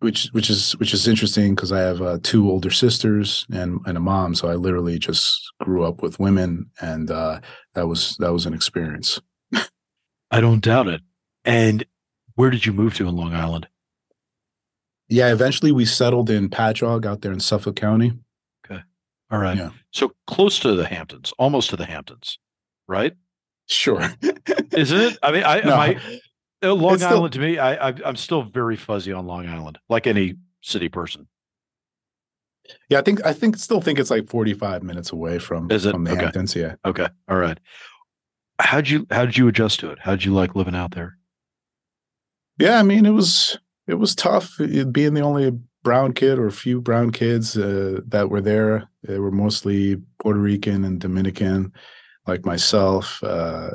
which which is which is interesting, because I have uh, two older sisters and and a mom, so I literally just grew up with women, and uh, that was that was an experience. I don't doubt it. And where did you move to in Long Island? Yeah, eventually we settled in Patchogue out there in Suffolk County. Okay, all right. Yeah. So close to the Hamptons, almost to the Hamptons. Right? Sure. Isn't it? I mean, I, no. I Long it's Island still, to me, I, I, I'm still very fuzzy on Long Island, like any city person. Yeah, I think I think still think it's like forty-five minutes away from, Is it? from the okay. Hamptons. Yeah. Okay. All right. How'd you how did you adjust to it? How'd you like living out there? Yeah, I mean, it was it was tough being the only brown kid, or a few brown kids uh, that were there. They were mostly Puerto Rican and Dominican. Like myself, uh,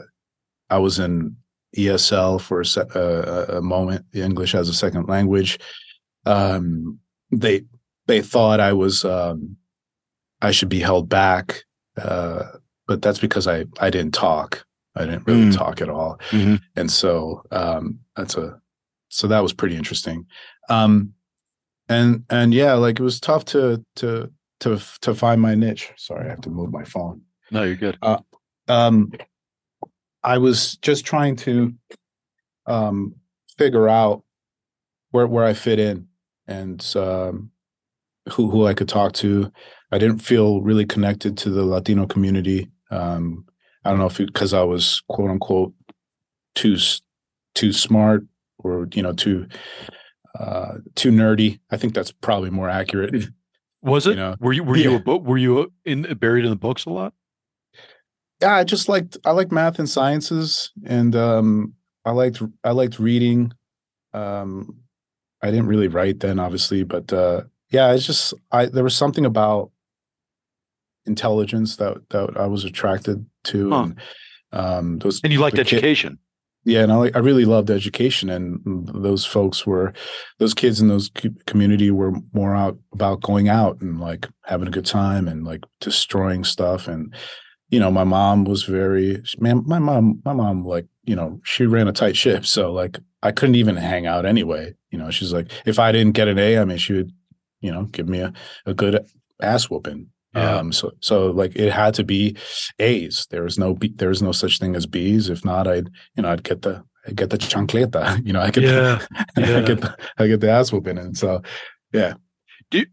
I was in E S L for a, se- uh, a moment, English as a second language. Um, they they thought I was um, I should be held back, uh, but that's because I, I didn't talk. I didn't really mm. talk at all, mm-hmm. and so um, that's a so that was pretty interesting. Um, and and yeah, like it was tough to to to to find my niche. Sorry, I have to move my phone. No, you're good. Uh, Um, I was just trying to um, figure out where where I fit in, and um, who who I could talk to. I didn't feel really connected to the Latino community. Um, I don't know if because I was quote unquote too too smart, or you know too uh, too nerdy. I think that's probably more accurate. Was it? You know? Were you were yeah. you a book? Were you in buried in the books a lot? Yeah, I just liked I liked math and sciences, and um, I liked I liked reading. Um, I didn't really write then, obviously, but uh, yeah, it's just I there was something about intelligence that that I was attracted to. Huh. And um, those and you liked education. Kid, yeah, and I like, I really loved education, and those folks were, those kids in those community were more out about going out and like having a good time and like destroying stuff. And you know, my mom was very man. My mom, my mom, like you know, she ran a tight ship, so like I couldn't even hang out anyway. You know, she's like, if I didn't get an A, I mean, she would, you know, give me a, a good ass whooping. Yeah. Um, so, so like it had to be A's. There was no, B, there was no such thing as B's. If not, I'd, you know, I'd get the, I'd get the chancleta, you know, I get, yeah. The, yeah. I get, the, I get the ass whooping. And so, yeah. Did,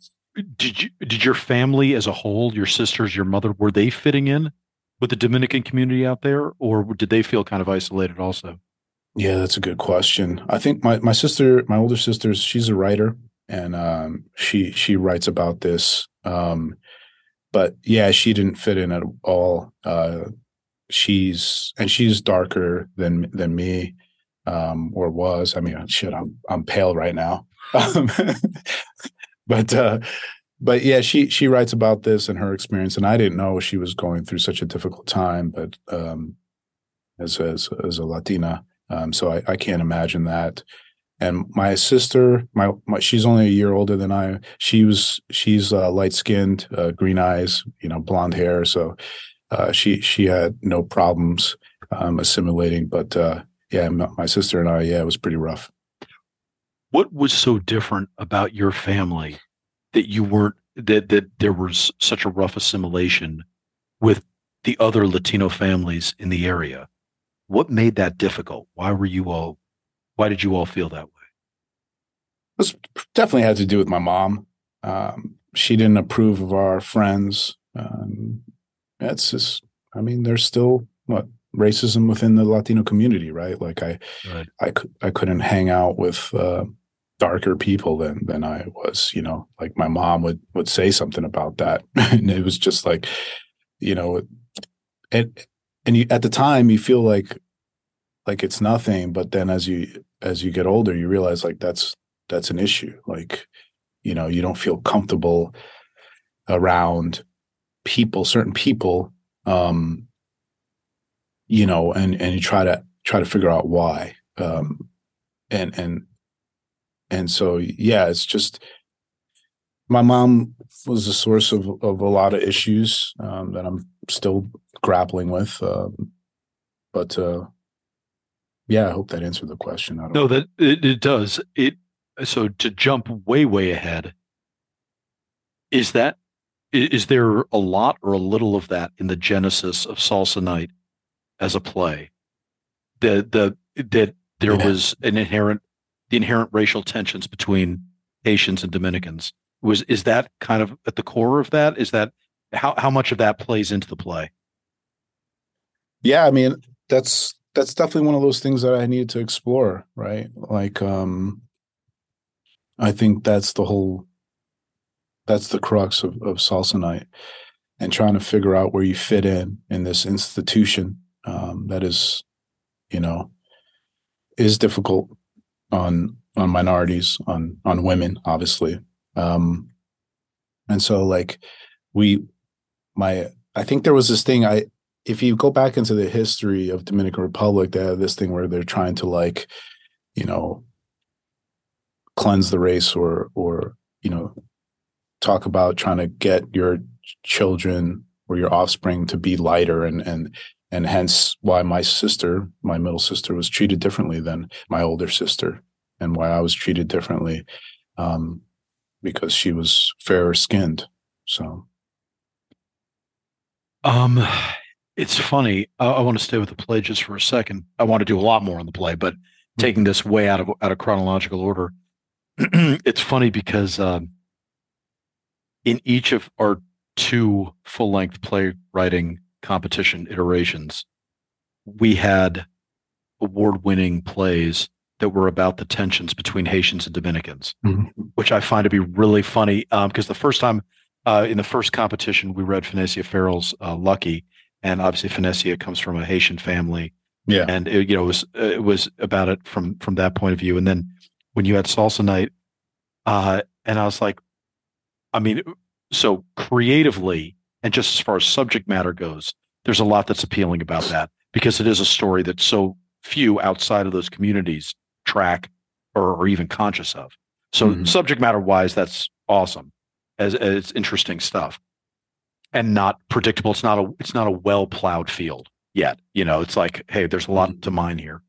did you, did your family as a whole, your sisters, your mother, were they fitting in with the Dominican community out there, or did they feel kind of isolated also? Yeah, that's a good question. I think my, my sister, my older sister, she's a writer, and um, she, she writes about this. Um, But yeah, she didn't fit in at all. Uh, she's and she's darker than than me, um, or was. I mean, shit, I'm I'm pale right now. Um, but uh, but yeah, she she writes about this and her experience. And I didn't know she was going through such a difficult time. But um, as as as a Latina, um, so I, I can't imagine that. And my sister, my, my she's only a year older than I. She was she's uh, light skinned, uh, green eyes, you know, blonde hair. So uh, she she had no problems um, assimilating. But uh, yeah, my sister and I, yeah, it was pretty rough. What was so different about your family that you weren't that that there was such a rough assimilation with the other Latino families in the area? What made that difficult? Why were you all? Why did you all feel that way? This definitely had to do with my mom. Um, she didn't approve of our friends. Um, that's just, I mean, there's still what racism within the Latino community, right? Like I, right. I, I couldn't hang out with uh, darker people than than I was. You know, like my mom would would say something about that, and it was just like, you know, and and you, at the time you feel like. Like it's nothing, but then as you as you get older, you realize like that's that's an issue. Like, you know, you don't feel comfortable around people, certain people, um, you know, and and you try to try to figure out why, um, and and and so yeah, it's just my mom was the source of of a lot of issues um, that I'm still grappling with, um, but. Uh, Yeah, I hope that answered the question. I don't no, that it, it does. It so to jump way, way ahead. Is that is there a lot or a little of that in the genesis of Salsa Night as a play? The the that there was an inherent the inherent racial tensions between Haitians and Dominicans. Was is that kind of at the core of that? Is that how how much of that plays into the play? Yeah, I mean that's. That's definitely one of those things that I needed to explore, right? Like, um, I think that's the whole, that's the crux of, of Salsa Night, and trying to figure out where you fit in, in this institution um, that is, you know, is difficult on, on minorities, on, on women, obviously. Um, and so like we, my, I think there was this thing I, if you go back into the history of Dominican Republic, they have this thing where they're trying to like, you know, cleanse the race or, or, you know, talk about trying to get your children or your offspring to be lighter. And, and, and hence why my sister, my middle sister was treated differently than my older sister, and why I was treated differently um, because she was fairer skinned. So. Um, It's funny. I, I want to stay with the play just for a second. I want to do a lot more on the play, but taking this way out of out of chronological order, it's funny because um, in each of our two full-length playwriting competition iterations, we had award-winning plays that were about the tensions between Haitians and Dominicans, mm-hmm. which I find to be really funny because um, the first time uh, in the first competition, we read Phenecia Farrell's uh, Lucky. And obviously, Phenecia comes from a Haitian family, yeah. And it, you know, it was it was about it from from that point of view. And then when you had Salsa Night, uh, and I was like, I mean, so creatively, And just as far as subject matter goes, there's a lot that's appealing about that, because it is a story that so few outside of those communities track or are even conscious of. So mm-hmm. subject matter wise, that's awesome. As, as it's interesting stuff and not predictable. It's not a, it's not a well plowed field yet. You know, it's like, hey, there's a lot mm-hmm. to mine here.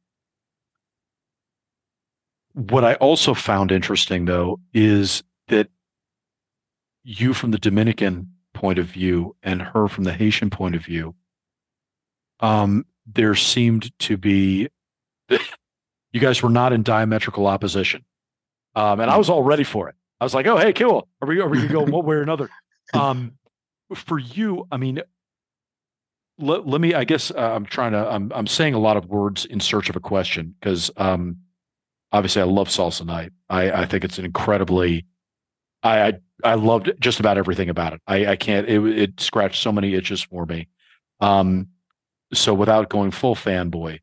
What I also found interesting, though, is that you from the Dominican point of view and her from the Haitian point of view, um, there seemed to be, you guys were not in diametrical opposition. Um, and I was all ready for it. I was like, oh, hey, cool. Are we, are we going to go one way or another? Um, for you, I mean, let, let me, I guess uh, I'm trying to, I'm, I'm saying a lot of words in search of a question because, um, obviously, I love Salsa Night. I, I think it's an incredibly, I, I I loved just about everything about it. I, I can't, it, it scratched so many itches for me. Um, so without going full fanboy,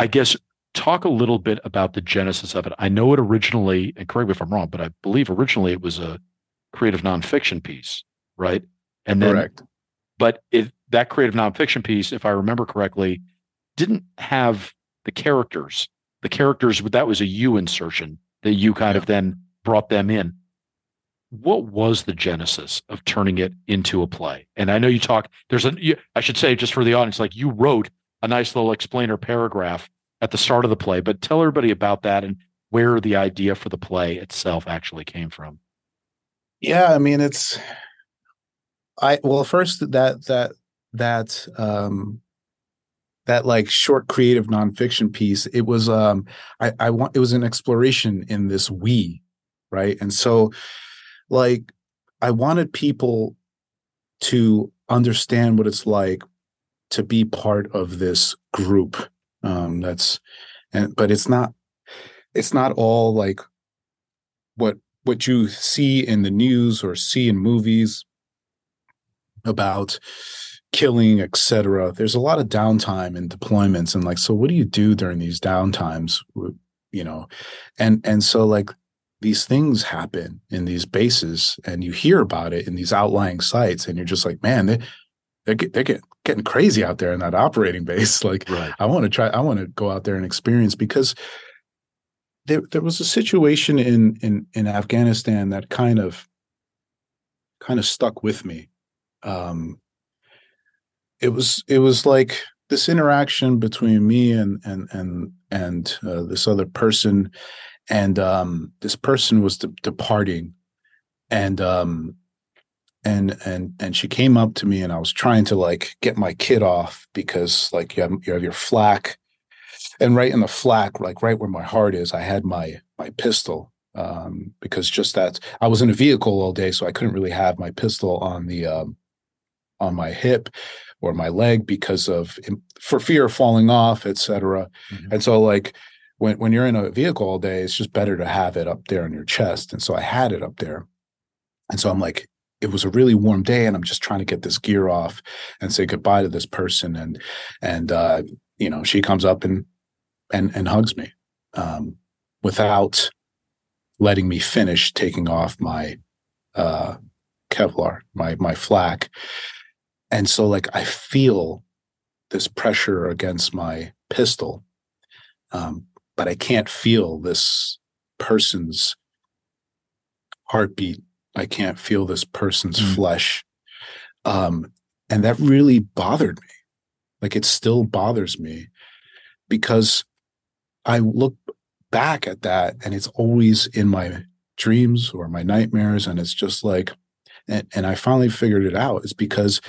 I guess talk a little bit about the genesis of it. I know it originally, and correct me if I'm wrong, but I believe originally it was a creative nonfiction piece, right? And then, correct. But it, that creative nonfiction piece, if I remember correctly, didn't have the characters. The characters, that was a you insertion that you kind yeah. of then brought them in. What was the genesis of turning it into a play? And I know you talk, there's a, you, I should say just for the audience, like you wrote a nice little explainer paragraph at the start of the play, but tell everybody about that and where the idea for the play itself actually came from. Yeah. I mean, it's, I, well, first that, that, that, um, that like short creative nonfiction piece, it was um I, I want it was an exploration in this we, right? And so like I wanted people to understand what it's like to be part of this group. Um that's and but it's not it's not all like what what you see in the news or see in movies about killing, et cetera. There's a lot of downtime in deployments, and like, so what do you do during these downtimes? You know, and and so like these things happen in these bases, and you hear about it in these outlying sites, and you're just like, man, they they're, get, they're get, getting crazy out there in that operating base. Like, right. I want to try, I want to go out there and experience, because there there was a situation in in in Afghanistan that kind of kind of stuck with me. Um, It was it was like this interaction between me and and and and uh, this other person, and um, this person was de- departing, and um, and and and she came up to me, and I was trying to like get my kid off, because like you have, you have your flak, and right in the flak, like right where my heart is, I had my my pistol, um, because just that I was in a vehicle all day, so I couldn't really have my pistol on the um, on my hip or my leg, because of for fear of falling off, et cetera. Mm-hmm. And so like when, when you're in a vehicle all day, it's just better to have it up there on your chest. And so I had it up there. And so I'm like, it was a really warm day, and I'm just trying to get this gear off and say goodbye to this person. And, and, uh, you know, she comes up and, and, and hugs me, um, without letting me finish taking off my, uh, Kevlar, my, my flak. And so like, I feel this pressure against my pistol, um, but I can't feel this person's heartbeat. I can't feel this person's mm. flesh. Um, and that really bothered me. Like, it still bothers me, because I look back at that, and it's always in my dreams or my nightmares. And it's just like, and, and I finally figured it out. It's because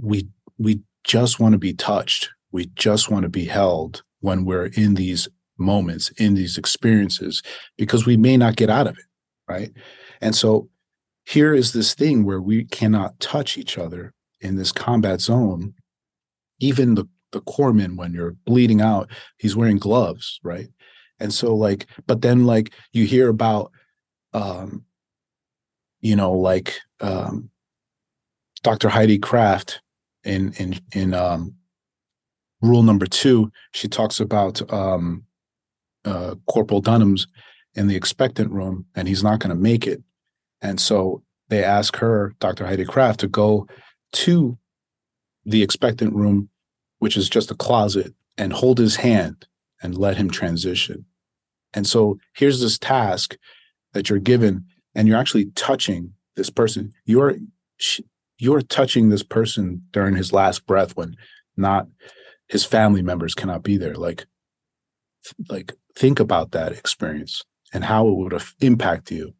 We we just want to be touched. We just want to be held when we're in these moments, in these experiences, because we may not get out of it, right? And so here is this thing where we cannot touch each other in this combat zone. Even the, the corpsman, when you're bleeding out, he's wearing gloves, right? And so like, but then like you hear about, um, you know, like um, Doctor Heidi Kraft, In in in um, rule number two, she talks about um, uh, Corporal Dunham's in the expectant room, and he's not going to make it. And so they asked her, Doctor Heidi Kraft, to go to the expectant room, which is just a closet, and hold his hand and let him transition. And so here's this task that you're given, and you're actually touching this person. You're you're touching this person during his last breath when not his family members cannot be there. Like, like think about that experience and how it would have impacted you.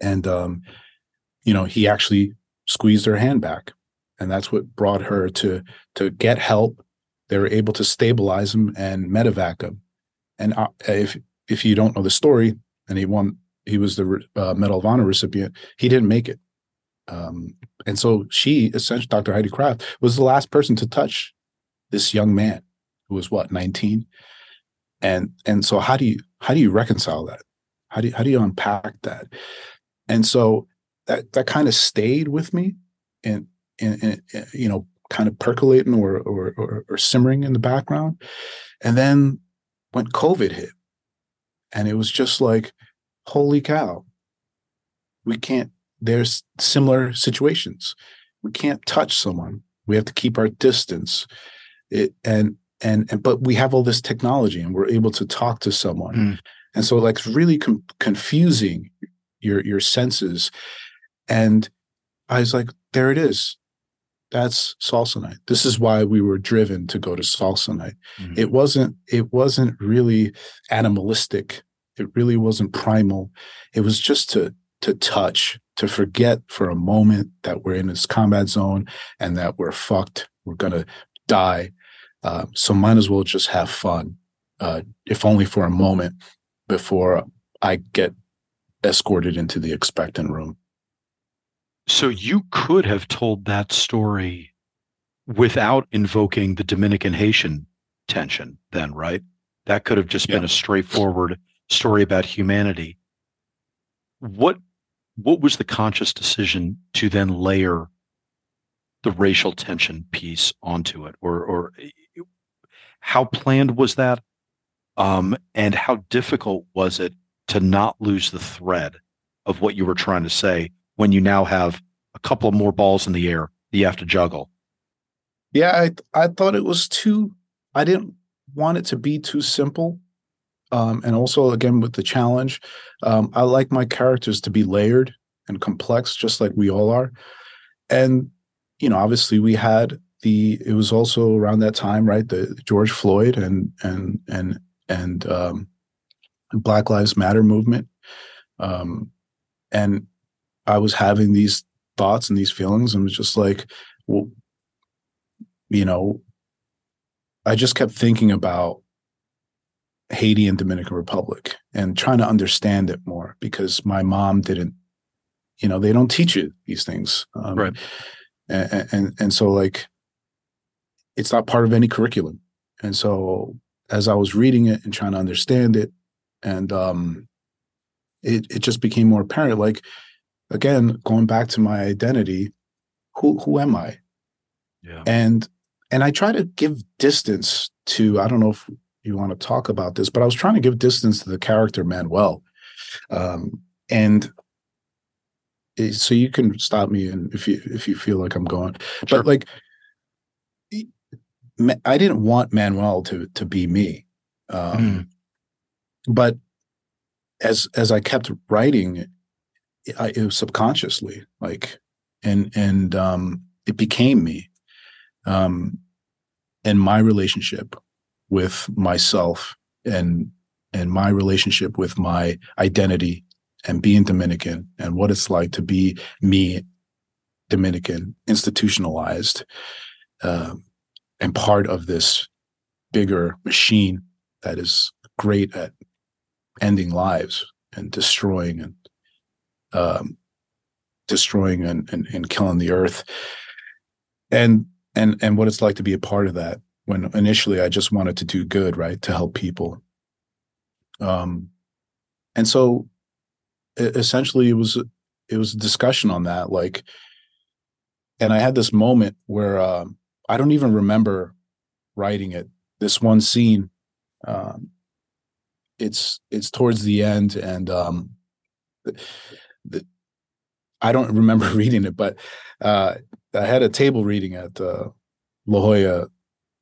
And, um, you know, he actually squeezed her hand back, and that's what brought her to, to get help. They were able to stabilize him and medevac him. And uh, if, if you don't know the story, and he won, he was the uh, Medal of Honor recipient, he didn't make it. Um, and so she, essentially, Doctor Heidi Kraft, was the last person to touch this young man who was what, nineteen. And, and so how do you, how do you reconcile that? How do you, how do you unpack that? And so that, that kind of stayed with me and, and, and, you know, kind of percolating or, or, or, or simmering in the background. And then when COVID hit, and it was just like, holy cow, we can't, there's similar situations. We can't touch someone. We have to keep our distance. It, and, and, and, but we have all this technology and we're able to talk to someone. Mm. And so like it's really com- confusing your, your senses. And I was like, there it is. That's Salsa Night. This is why we were driven to go to Salsa Night. Mm-hmm. It wasn't, it wasn't really animalistic. It really wasn't primal. It was just to, to touch, to forget for a moment that we're in this combat zone and that we're fucked. We're going to die. Uh, so might as well just have fun. Uh, if only for a moment before I get escorted into the expectant room. So you could have told that story without invoking the Dominican-Haitian tension then, right? That could have just yeah. been a straightforward story about humanity. What what was the conscious decision to then layer the racial tension piece onto it? Or, or how planned was that? Um, and how difficult was it to not lose the thread of what you were trying to say when you now have a couple more balls in the air that you have to juggle? Yeah, I th- I thought it was too, I didn't want it to be too simple. Um, and also, again, with the challenge, um, I like my characters to be layered and complex, just like we all are. And, you know, obviously we had the, it was also around that time, right, the George Floyd and and and and um, Black Lives Matter movement. Um, and I was having these thoughts and these feelings and was just like, well, you know, I just kept thinking about Haiti and Dominican Republic and trying to understand it more because my mom didn't, you know, they don't teach you these things. Um, right. And, and, and so like, it's not part of any curriculum. And so as I was reading it and trying to understand it, and um, it it just became more apparent, like, again, going back to my identity, who who am I? Yeah. And and I try to give distance to, I don't know if you want to talk about this, but I was trying to give distance to the character Manuel. Um, and it, so you can stop me and if you if you feel like I'm going. Sure. But like, I didn't want Manuel to to be me. Um, mm. But as as I kept writing, I, it was subconsciously, like, and and um, it became me, um, and my relationship with myself, and and my relationship with my identity, and being Dominican, and what it's like to be me, Dominican, institutionalized, um, and part of this bigger machine that is great at ending lives and destroying and. Um, destroying and, and and killing the earth, and and and what it's like to be a part of that. When initially I just wanted to do good, right, to help people. Um, and so it, essentially, it was it was a discussion on that. Like, and I had this moment where uh, I don't even remember writing it. This one scene, um, it's it's towards the end, and um. The, I don't remember reading it, but uh, I had a table reading at uh, La Jolla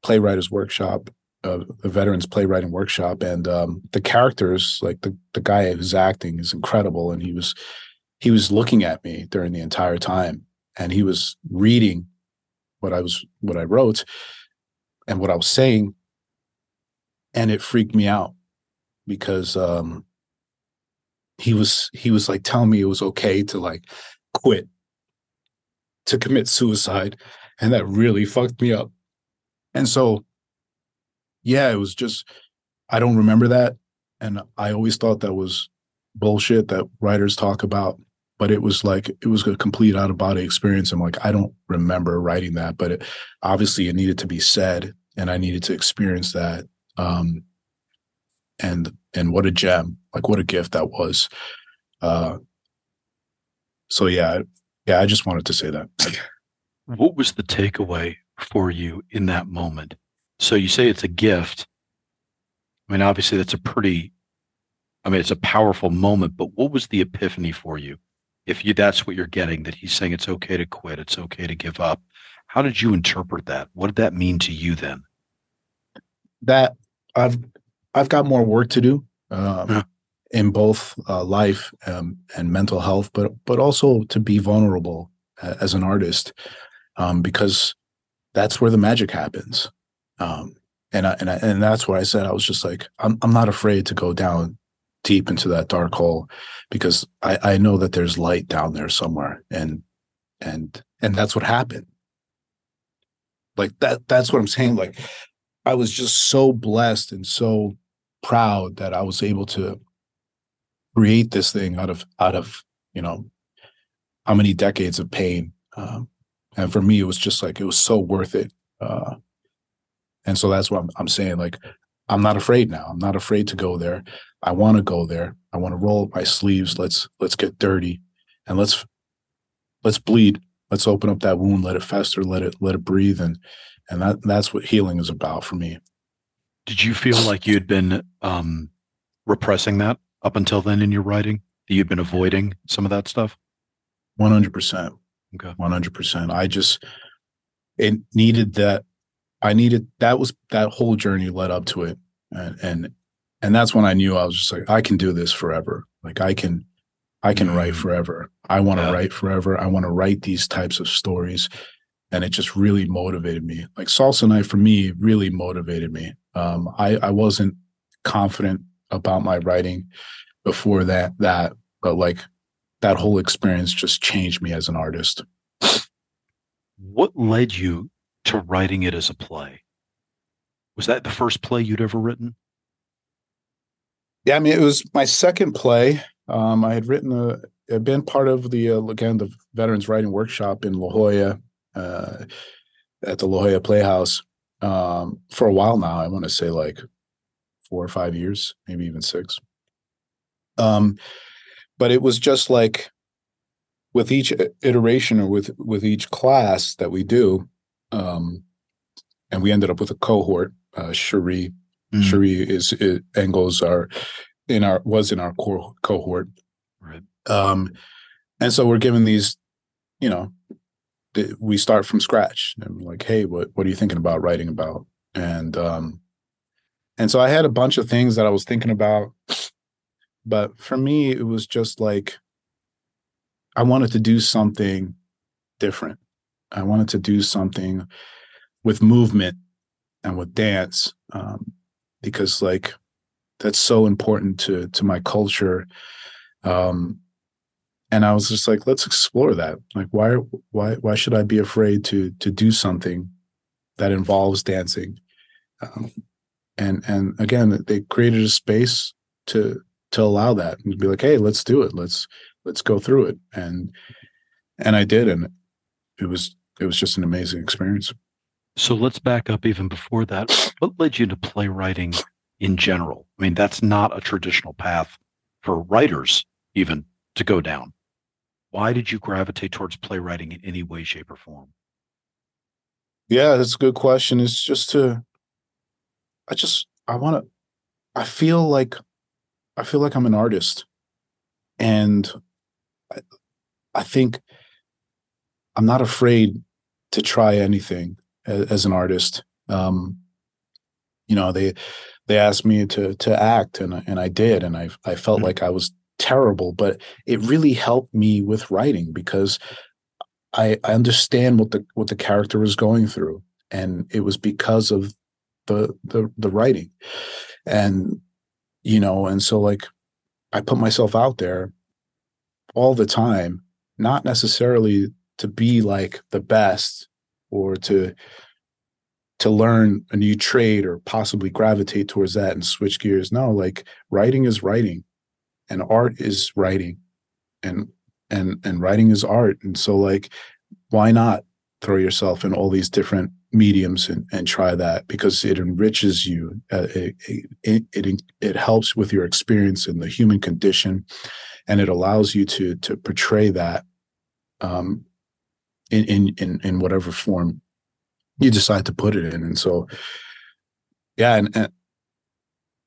Playwriters Workshop, uh, the Veterans Playwriting Workshop, and um, the characters, like the the guy who's acting, is incredible, and he was he was looking at me during the entire time, and he was reading what I was what I wrote and what I was saying, and it freaked me out because um, he was he was like telling me it was okay to like quit, to commit suicide, and that really fucked me up. And so, yeah, it was just, I don't remember that. And I always thought that was bullshit that writers talk about, but it was like, it was a complete out of body experience. I'm like, I don't remember writing that, but it, obviously it needed to be said and I needed to experience that. Um, and, and what a gem, like what a gift that was. Uh, so yeah, yeah, I just wanted to say that. What was the takeaway for you in that moment? So you say it's a gift. I mean, obviously that's a pretty, I mean, it's a powerful moment, but what was the epiphany for you? If you, that's what you're getting, that he's saying it's okay to quit, it's okay to give up. How did you interpret that? What did that mean to you then? That I've, I've got more work to do um, yeah. in both uh, life um, and mental health, but, but also to be vulnerable as an artist, um, because that's where the magic happens. Um, and I, and I, and that's where I said, I was just like, I'm I'm not afraid to go down deep into that dark hole because I, I know that there's light down there somewhere. And, and, and that's what happened. Like that, that's what I'm saying. Like I was just so blessed and so proud that I was able to create this thing out of, out of, you know, how many decades of pain. Um, and for me, it was just like, it was so worth it. Uh, And so that's what I'm, I'm saying. Like, I'm not afraid now. I'm not afraid to go there. I want to go there. I want to roll up my sleeves. Let's let's get dirty, and let's let's bleed. Let's open up that wound. Let it fester. Let it let it breathe. And and that that's what healing is about for me. Did you feel like you had been um, repressing that up until then in your writing? That you'd been avoiding some of that stuff? One hundred percent. Okay. One hundred percent. I just it needed that. I needed, that was, that whole journey led up to it. And, and, and that's when I knew I was just like, I can do this forever. Like I can, I can mm-hmm. write forever. I want to yeah. write forever. I want to write these types of stories. And it just really motivated me. Like Salsa Night for me really motivated me. Um, I, I wasn't confident about my writing before that, that, but like that whole experience just changed me as an artist. What led you to writing it as a play? Was that the first play you'd ever written? Yeah, I mean, it was my second play. Um, I had written a, I'd been part of the, uh, again, the Veterans Writing Workshop in La Jolla, uh, at the La Jolla Playhouse um, for a while now. I want to say like four or five years, maybe even six. Um, but it was just like with each iteration or with, with each class that we do, Um, and we ended up with a cohort. Uh, Cherie, mm. Cherie is, is Engel's our in our was in our core cohort, right? Um, and so we're given these, you know, th- we start from scratch. And we're like, hey, what what are you thinking about writing about? And um, and so I had a bunch of things that I was thinking about, but for me, it was just like I wanted to do something different. I wanted to do something with movement and with dance, um, because like that's so important to to my culture. Um, and I was just like, let's explore that. Like, why why why should I be afraid to to do something that involves dancing? Um, and and again, they created a space to to allow that and be like, hey, let's do it. Let's let's go through it. And and I did, and it was. It was just an amazing experience. So let's back up even before that. What led you to playwriting in general? I mean, that's not a traditional path for writers even to go down. Why did you gravitate towards playwriting in any way, shape, or form? Yeah, that's a good question. It's just to, I just, I want to, I feel like, I feel like I'm an artist. And I, I think I'm not afraid to try anything as, as an artist. Um, you know, they they asked me to to act, and and I did, and I I felt mm-hmm. like I was terrible, but it really helped me with writing because I, I understand what the what the character is going through, and it was because of the the the writing, and you know, and so like I put myself out there all the time, not necessarily to be like the best or to to learn a new trade or possibly gravitate towards that and switch gears. No, like writing is writing and art is writing and and and writing is art. And so like, why not throw yourself in all these different mediums and, and try that, because it enriches you. Uh, it, it, it, it helps with your experience in the human condition, and it allows you to, to portray that um, in, in, in, in whatever form you decide to put it in. And so, yeah. And, and,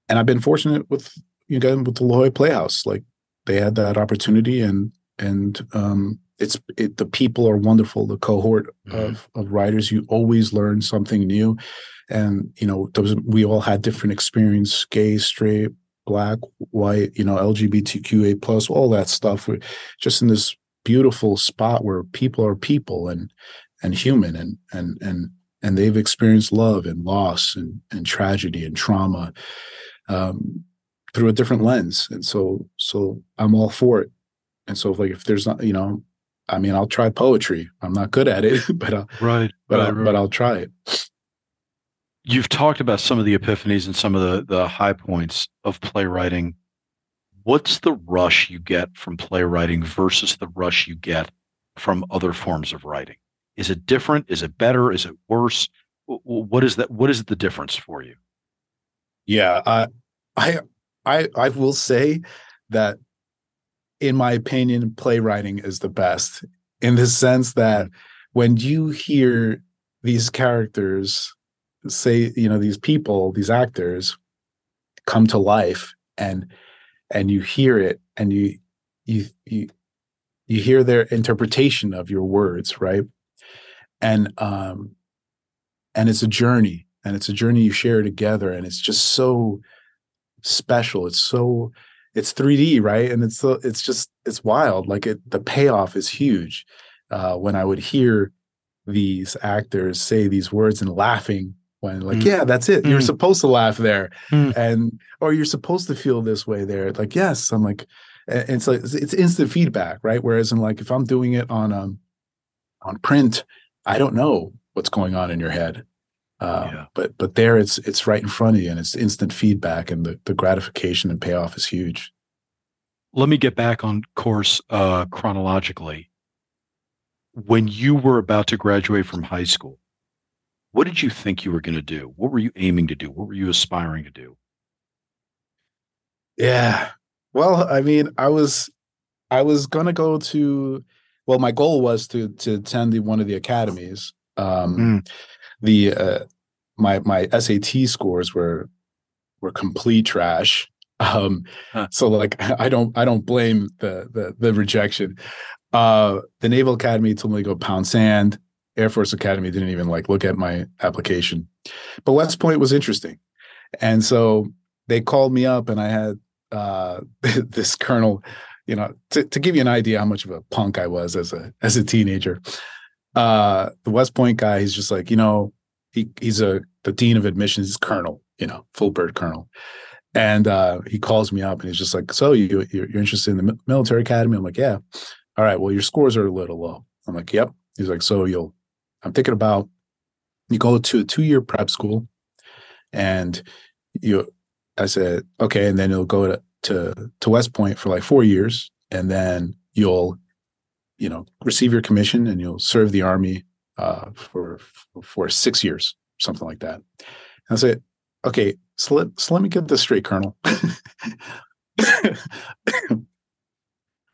and I've been fortunate with, you know, with the La Jolla Playhouse, like they had that opportunity, and, and, um, It's it, the people are wonderful. The cohort mm-hmm. of, of writers, you always learn something new, and you know those, we all had different experience: gay, straight, black, white, you know, L G B T Q A plus, all that stuff. We're just in this beautiful spot where people are people and and human, and and and and they've experienced love and loss and and tragedy and trauma um, through a different lens. And so so I'm all for it. And so like if there's not, you know. I mean, I'll try poetry. I'm not good at it, but I'll, right, but right, I'll, right. but I'll try it. You've talked about some of the epiphanies and some of the the high points of playwriting. What's the rush you get from playwriting versus the rush you get from other forms of writing? Is it different? Is it better? Is it worse? What is that? What is the difference for you? Yeah, uh, I, I, I will say that. In my opinion, playwriting is the best, in the sense that when you hear these characters say, you know, these people, these actors come to life, and and you hear it, and you you you, you hear their interpretation of your words, right? And um and it's a journey, and it's a journey you share together, and it's just so special. It's so It's three D, right? And it's it's just it's wild. Like it, the payoff is huge. Uh, when I would hear these actors say these words and laughing, when like, mm. yeah, that's it. Mm. You're supposed to laugh there, mm. and or you're supposed to feel this way there. Like, yes, I'm like, and it's like it's instant feedback, right? Whereas in like if I'm doing it on um on print, I don't know what's going on in your head. Uh, yeah. But but there it's it's right in front of you, and it's instant feedback, and the, the gratification and payoff is huge. Let me get back on course uh, chronologically. When you were about to graduate from high school, what did you think you were going to do? What were you aiming to do? What were you aspiring to do? Yeah, well, I mean, I was I was going to go to. Well, my goal was to to attend the, one of the academies. Um, mm. The uh, my my S A T scores were were complete trash, um, huh. so like I don't I don't blame the the, the rejection. Uh, the Naval Academy told me to go pound sand. Air Force Academy didn't even like look at my application. But West Point was interesting, and so they called me up, and I had uh, this colonel, you know, to, to give you an idea how much of a punk I was as a as a teenager. Uh, the West Point guy, he's just like, you know, he he's a the dean of admissions, he's colonel, you know, full bird colonel, and uh, he calls me up, and he's just like, so you you're, you're interested in the military academy? I'm like, yeah. All right, well, your scores are a little low. I'm like, yep. He's like, so you'll, I'm thinking about you go to a two year prep school, and you, I said, okay, and then you'll go to to, to West Point for like four years, and then you'll. You know, receive your commission, and you'll serve the Army uh, for for six years, something like that. And I say, okay, so let, so let me get this straight, Colonel. I'm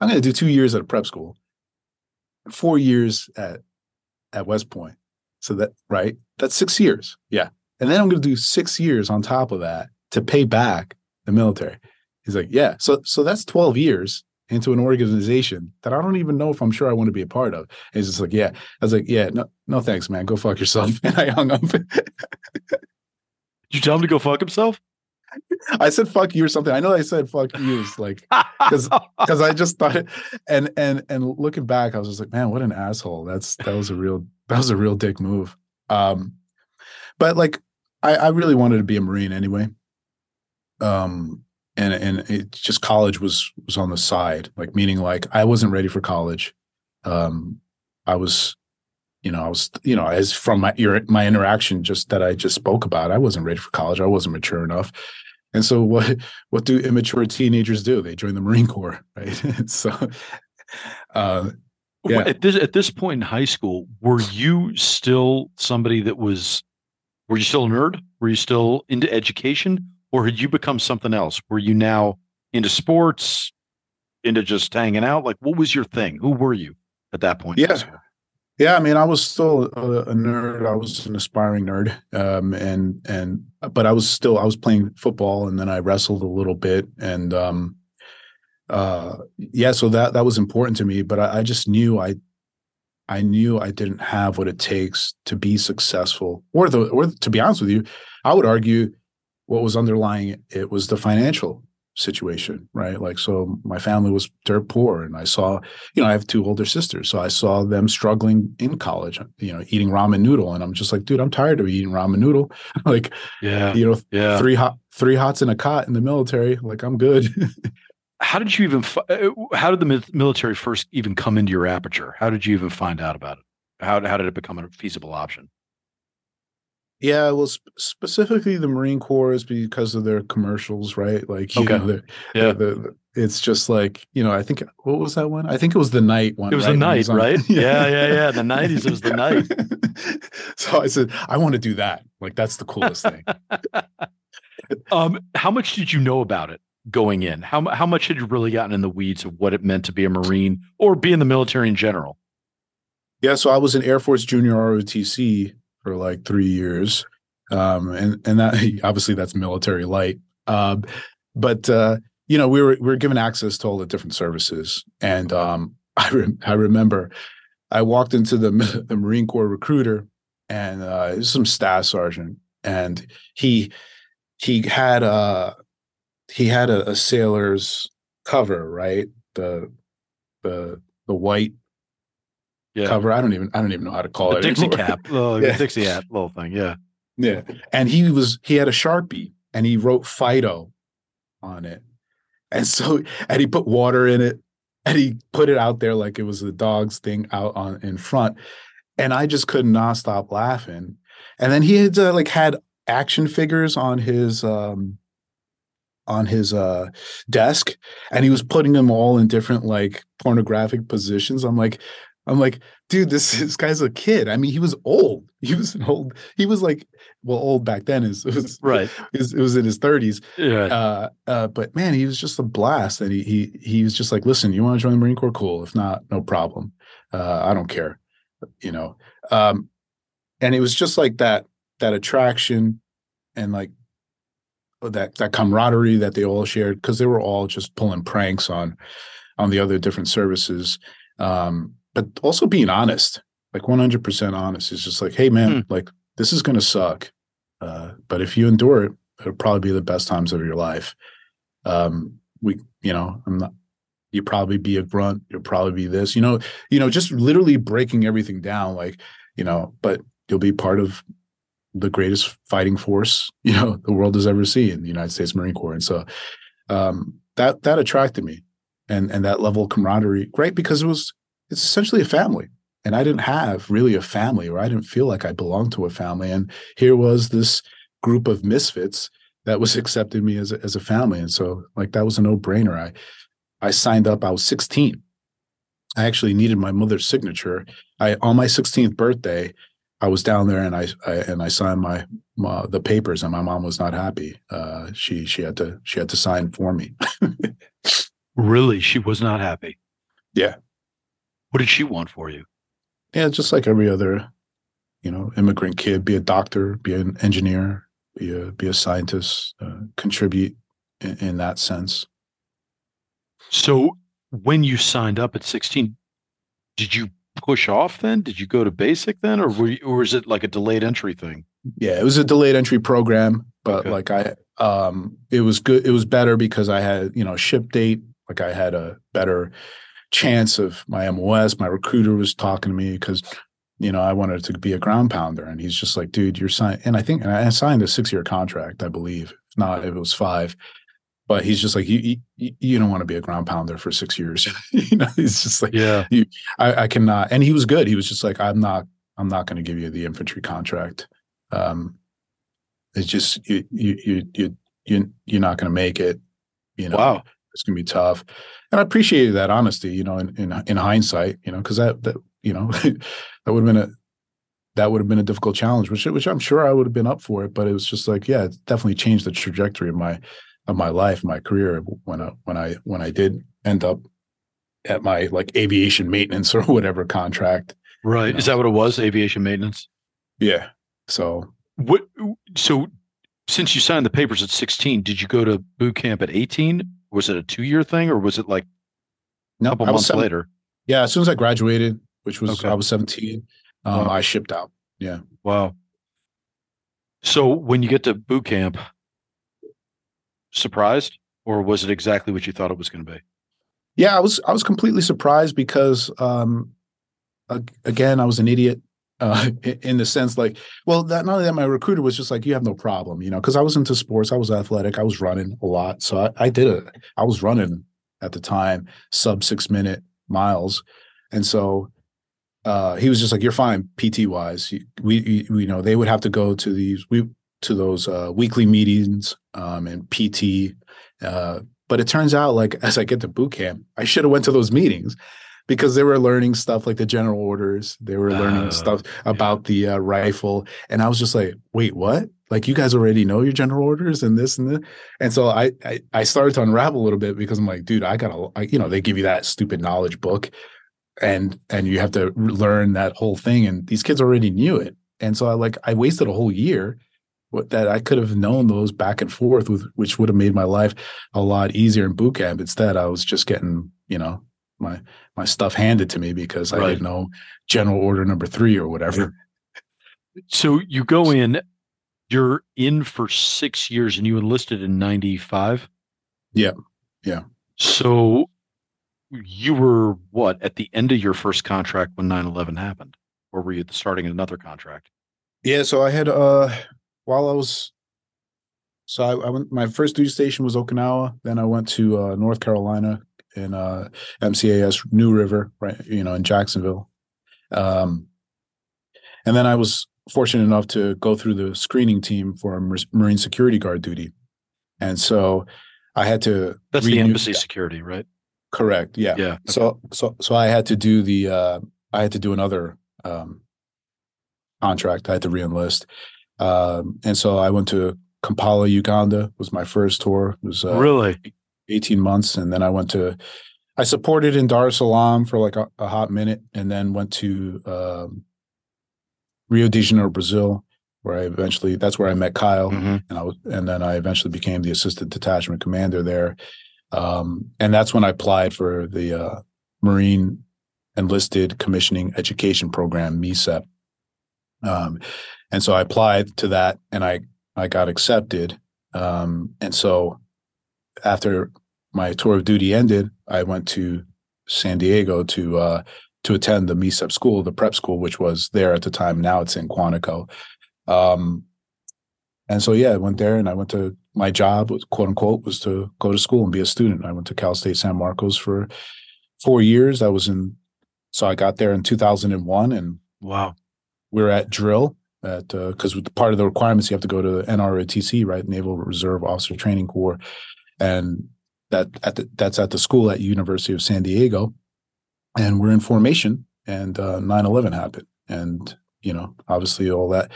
going to do two years at a prep school, four years at at West Point. So that right, that's six years, yeah. And then I'm going to do six years on top of that to pay back the military. He's like, yeah, so so that's twelve years. into an organization that I don't even know if I'm sure I want to be a part of. And it's just like, yeah. I was like, yeah, no, no thanks, man. Go fuck yourself. And I hung up. You tell him to go fuck himself? I said fuck you or something. I know I said fuck you. It's like, because I just thought it. And and and looking back, I was just like, man, what an asshole. That's that was a real that was a real dick move. Um, but like I, I really wanted to be a Marine anyway. Um and and it just college was was on the side, like meaning like I wasn't ready for college. Um I was You know, I was, you know, as from my my interaction just that I just spoke about, I wasn't ready for college. I wasn't mature enough. And so what what do immature teenagers do? They join the Marine Corps, right? So uh, yeah. At this at this point in high school, were you still somebody that was, were you still a nerd? Were you still into education? Or had you become something else? Were you now into sports, into just hanging out? Like, what was your thing? Who were you at that point? Yeah. Yeah, I mean, I was still a, a nerd. I was an aspiring nerd, um, and and but I was still I was playing football, and then I wrestled a little bit, and um, uh, yeah, so that that was important to me. But I, I just knew I, I knew I didn't have what it takes to be successful, or the or to be honest with you, I would argue what was underlying it, it was the financial situation, right? Like, so my family was dirt poor, and I saw, you know, I have two older sisters, so I saw them struggling in college, you know, eating ramen noodle, and I'm just like, dude, I'm tired of eating ramen noodle. Like, yeah, you know, yeah. three hot, three hots in a cot in the military. Like, I'm good. How did you even? How did the military first even come into your aperture? How did you even find out about it? How how did it become a feasible option? Yeah, well, sp- specifically the Marine Corps is because of their commercials, right? Like, you okay. know, yeah, the, the, it's just like, you know, I think, what was that one? I think it was the night one. It was right? the night, was on, right? yeah, yeah, yeah. The nineties, it was the night. So I said, I want to do that. Like, that's the coolest thing. um, how much did you know about it going in? How how much had you really gotten in the weeds of what it meant to be a Marine or be in the military in general? Yeah, so I was in Air Force Junior R O T C for like three years. Um, and, and that obviously that's military light. Um, but, uh, you know, we were, we were given access to all the different services. And um, I, re- I remember I walked into the, the Marine Corps recruiter, and uh, it was some staff sergeant. And he, he had a, he had a, a sailor's cover, right? The, the, the white, Yeah. cover. I don't even I don't even know how to call the it. Dixie anymore. Cap. Oh, yeah. Dixie hat little thing. Yeah. Yeah. And he was he had a Sharpie, and he wrote Fido on it. And so and he put water in it, and he put it out there like it was the dog's thing out on in front. And I just could not stop laughing. And then he had uh, like had action figures on his um on his uh, desk, and he was putting them all in different like pornographic positions. I'm like I'm like, dude, this, this guy's a kid. I mean, he was old. He was an old. He was like, well, old back then is it was right. It was, it was in his thirties. Yeah. Uh, uh, but man, he was just a blast. And he he he was just like, listen, you want to join the Marine Corps? Cool. If not, no problem. Uh, I don't care. You know. Um, and it was just like that that attraction, and like that that camaraderie that they all shared, because they were all just pulling pranks on on the other different services. Um, But also being honest, like one hundred percent honest, is just like, hey, man, mm. like this is going to suck. Uh, but if you endure it, it'll probably be the best times of your life. Um, we, you know, I'm not, you'll probably be a grunt. You'll probably be this, you know, you know, just literally breaking everything down, like, you know, but you'll be part of the greatest fighting force, you know, the world has ever seen, the United States Marine Corps. And so um, that, that attracted me, and, and that level of camaraderie, right? Because it was, it's essentially a family, and I didn't have really a family, or I didn't feel like I belonged to a family. And here was this group of misfits that was accepting me as a, as a family. And so like, that was a no brainer. I, I signed up, I was sixteen. I actually needed my mother's signature. I, on my sixteenth birthday, I was down there, and I, I and I signed my, my, the papers, and my mom was not happy. Uh, she, she had to, she had to sign for me. Really? She was not happy. Yeah. What did she want for you? Yeah, just like every other, you know, immigrant kid, be a doctor, be an engineer, be a be a scientist, uh, contribute in, in that sense. So when you signed up at sixteen, did you push off then? Did you go to basic then, or were you, or is it like a delayed entry thing? Yeah, it was a delayed entry program, but okay. like I, um, it was good. It was better because I had, you know, ship date. Like I had a better chance of my M O S. My recruiter was talking to me because, you know, I wanted to be a ground pounder, and he's just like, dude, you're signed. And I think and I signed a six year contract, I believe. If not, it was five. But he's just like, you, you, you don't want to be a ground pounder for six years. You know, he's just like, yeah, you, I, I cannot. And he was good. He was just like, I'm not, I'm not going to give you the infantry contract. Um, it's just, you, you, you, you, you you're not going to make it, you know, wow. It's going to be tough. And I appreciated that honesty, you know, in, in, in hindsight, you know, cause that, that, you know, that would have been a, that would have been a difficult challenge, which, which I'm sure I would have been up for it, but it was just like, yeah, it definitely changed the trajectory of my, of my life, my career, when I, when I, when I did end up at my like aviation maintenance or whatever contract. Right. You know? Is that what it was? Aviation maintenance? Yeah. So what, so since you signed the papers at sixteen, did you go to boot camp at eighteen? Was it a two year thing, or was it like no, a couple months seven, later? Yeah. As soon as I graduated, which was, okay. I was seventeen, um, wow. I shipped out. Yeah. Wow. So when you get to boot camp, surprised, or was it exactly what you thought it was going to be? Yeah, I was, I was completely surprised because, um, again, I was an idiot, uh, in the sense like, well, that not only that, my recruiter was just like, you have no problem, you know, cause I was into sports. I was athletic. I was running a lot. So I, I did it. I was running at the time, sub six minute miles. And so, uh, he was just like, you're fine. P T wise, we, we, you know, they would have to go to these, we, to those uh, weekly meetings um, and P T. Uh, but it turns out, like, as I get to boot camp, I should have went to those meetings because they were learning stuff like the general orders. They were learning uh, stuff about yeah. the uh, rifle. And I was just like, wait, what? Like, you guys already know your general orders and this and this. And so I I, I started to unravel a little bit because I'm like, dude, I got to, you know, they give you that stupid knowledge book and and you have to learn that whole thing. And these kids already knew it. And so I like, I wasted a whole year. What, that I could have known those back and forth, with, which would have made my life a lot easier in boot camp. Instead, I was just getting, you know, my my stuff handed to me because right. I didn't know general order number three or whatever. So you go in, you're in for six years, and you enlisted in ninety-five? Yeah, yeah. So you were, what, at the end of your first contract when nine eleven happened? Or were you starting another contract? Yeah, so I had... uh. While I was, so I, I went, my first duty station was Okinawa. Then I went to uh, North Carolina in uh, M C A S, New River, right, you know, in Jacksonville. Um, and then I was fortunate enough to go through the screening team for Marine Security Guard duty. And so I had to. That's renew- the embassy security, right? Correct. Yeah. Yeah. Okay. So, so, so I had to do the, uh, I had to do another um, contract. I had to re-enlist. Um, and so I went to Kampala, Uganda was my first tour. It was uh, really eighteen months. And then I went to, I supported in Dar es Salaam for like a, a hot minute, and then went to um, Rio de Janeiro, Brazil, where I eventually, that's where I met Kyle. Mm-hmm. And I was, and then I eventually became the assistant detachment commander there. Um, and that's when I applied for the uh, Marine Enlisted Commissioning Education Program, M E C E P. Um, and so I applied to that, and I, I got accepted. Um, and so after my tour of duty ended, I went to San Diego to, uh, to attend the M E C E P school, the prep school, which was there at the time. Now it's in Quantico. Um, and so, yeah, I went there, and I went to, my job was, quote unquote, was to go to school and be a student. I went to Cal State San Marcos for four years. I was in, so I got there in two thousand one, and wow. We were at drill at uh, because part of the requirements, you have to go to N R O T C, right, Naval Reserve Officer Training Corps, and that at the, that's at the school at University of San Diego, and we're in formation, and uh, nine eleven happened, and you know obviously all that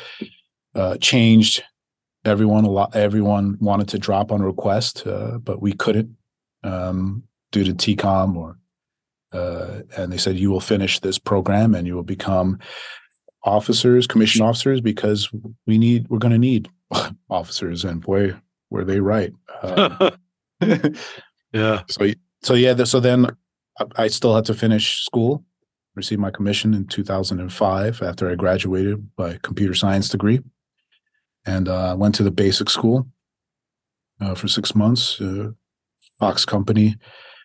uh, changed everyone a lot. Everyone wanted to drop on request, uh, but we couldn't um, due to T COM, or uh, and they said you will finish this program and you will become officers, commissioned officers, because we need, we're going to need officers, and boy, were they right. Um, yeah. So, so yeah. So then I still had to finish school, received my commission in two thousand five after I graduated by computer science degree, and uh, went to the basic school uh, for six months, uh, Fox Company,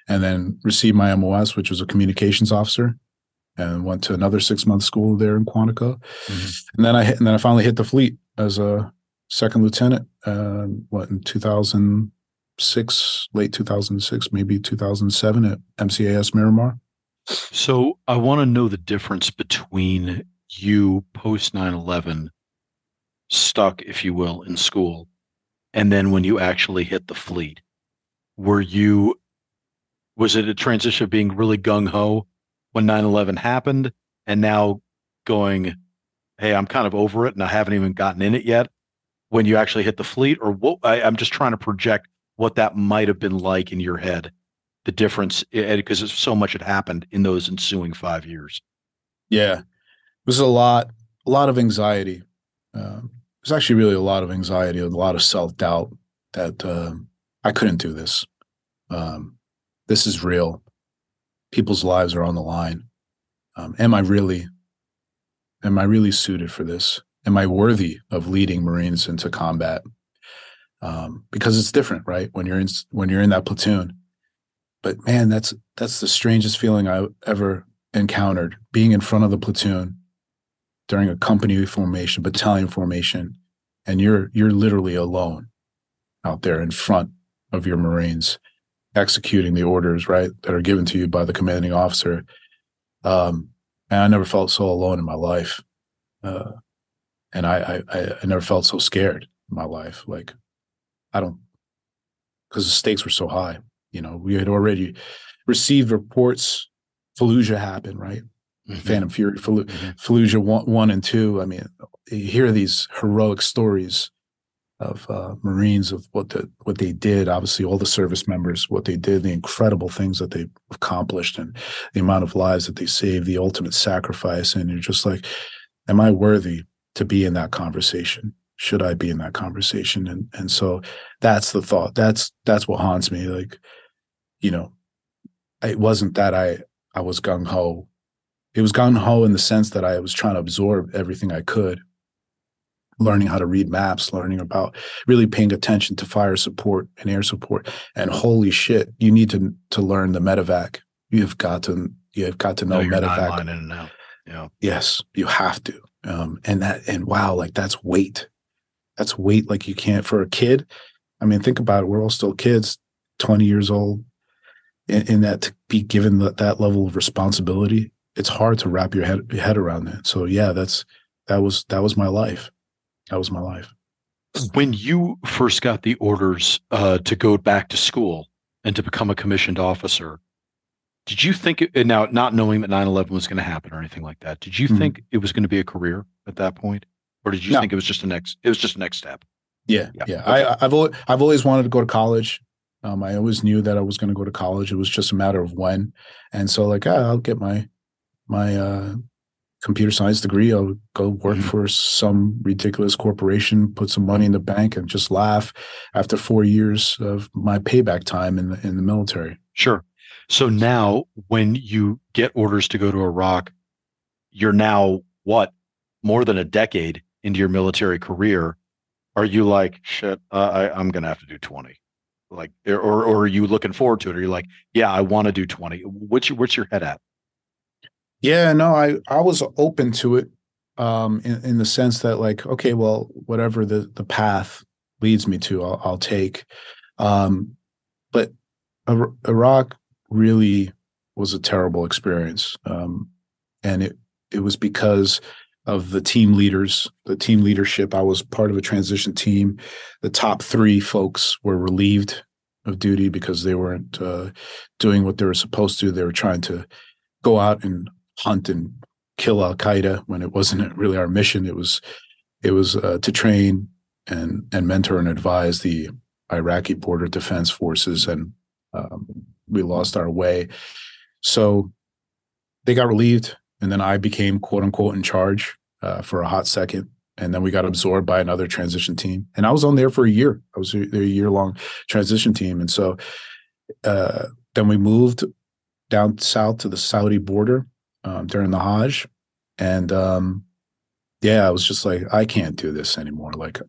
and then received my M O S, which was a communications officer, and went to another six-month school there in Quantico. Mm-hmm. And then I and then I finally hit the fleet as a second lieutenant, uh, what, in two thousand six, late two thousand six, maybe two thousand seven at M C A S Miramar. So I want to know the difference between you post nine eleven, stuck, if you will, in school, and then when you actually hit the fleet. Were you, was it a transition of being really gung-ho when nine eleven happened and now going, hey, I'm kind of over it and I haven't even gotten in it yet when you actually hit the fleet? Or what? I, I'm just trying to project what that might have been like in your head, the difference, because so much had happened in those ensuing five years. Yeah, it was a lot, a lot of anxiety. Uh, it was actually really a lot of anxiety, a lot of self-doubt that uh, I couldn't do this. Um, this is real. People's lives are on the line. Um, am I really, am I really suited for this? Am I worthy of leading Marines into combat? Um, because it's different, right? When you're in, when you're in that platoon. But man, that's that's the strangest feeling I ever encountered. Being in front of the platoon during a company formation, battalion formation, and you're you're literally alone out there in front of your Marines, executing the orders, right, that are given to you by the commanding officer. Um, and I never felt so alone in my life, uh, and I, I I never felt so scared in my life. Like, I don't, because the stakes were so high. You know, we had already received reports. Fallujah happened, right? Mm-hmm. Phantom Fury, Fallu- mm-hmm. Fallujah one, one and two. I mean, you hear these heroic stories of uh, Marines, of what the, what they did, obviously all the service members, what they did, the incredible things that they accomplished and the amount of lives that they saved, the ultimate sacrifice. And you're just like, am I worthy to be in that conversation? Should I be in that conversation? And and so that's the thought. That's that's what haunts me. Like, you know, it wasn't that I I was gung-ho. It was gung-ho in the sense that I was trying to absorb everything I could, learning how to read maps, learning about really paying attention to fire support and air support. And holy shit, you need to to learn the medevac. You have got to you have got to know no, medevac. In and out. Yeah. Yes, you have to. Um, and that and wow, like that's weight. That's weight like you can't for a kid. I mean, think about it. We're all still kids, twenty years old. And, and that to be given that, that level of responsibility, it's hard to wrap your head, your head around that. So yeah, that's that was that was my life. That was my life. When you first got the orders uh, to go back to school and to become a commissioned officer, did you think it, now not knowing that nine eleven was going to happen or anything like that? Did you mm-hmm. think it was going to be a career at that point? Or did you no. think it was just the next? It was just the next step. Yeah, yeah. yeah. Okay. I, I've always, I've always wanted to go to college. Um, I always knew that I was going to go to college. It was just a matter of when. And so, like, ah, I'll get my my uh, computer science degree. I'll go work mm-hmm. for some ridiculous corporation, put some money in the bank, and just laugh after four years of my payback time in the in the military. Sure. So now, when you get orders to go to Iraq, you're now what, more than a decade into your military career, are you like, shit, uh, I, I'm going to have to do twenty? Like, or, or are you looking forward to it? Or you're like, yeah, I want to do twenty. What's your, what's your head at? Yeah, no, I, I was open to it um, in, in the sense that like, okay, well, whatever the, the path leads me to, I'll, I'll take. Um, but Ar- Iraq really was a terrible experience. Um, and it, it was because of the team leaders, the team leadership. I was part of a transition team. The top three folks were relieved of duty because they weren't uh, doing what they were supposed to. They were trying to go out and hunt and kill Al-Qaeda when it wasn't really our mission. It was it was uh, to train and, and mentor and advise the Iraqi border defense forces, and um, we lost our way. So they got relieved. And then I became, quote unquote, in charge uh, for a hot second. And then we got absorbed by another transition team. And I was on there for a year. I was there a year long transition team. And so uh, then we moved down south to the Saudi border um, during the Hajj. And um, yeah, I was just like, I can't do this anymore. Like,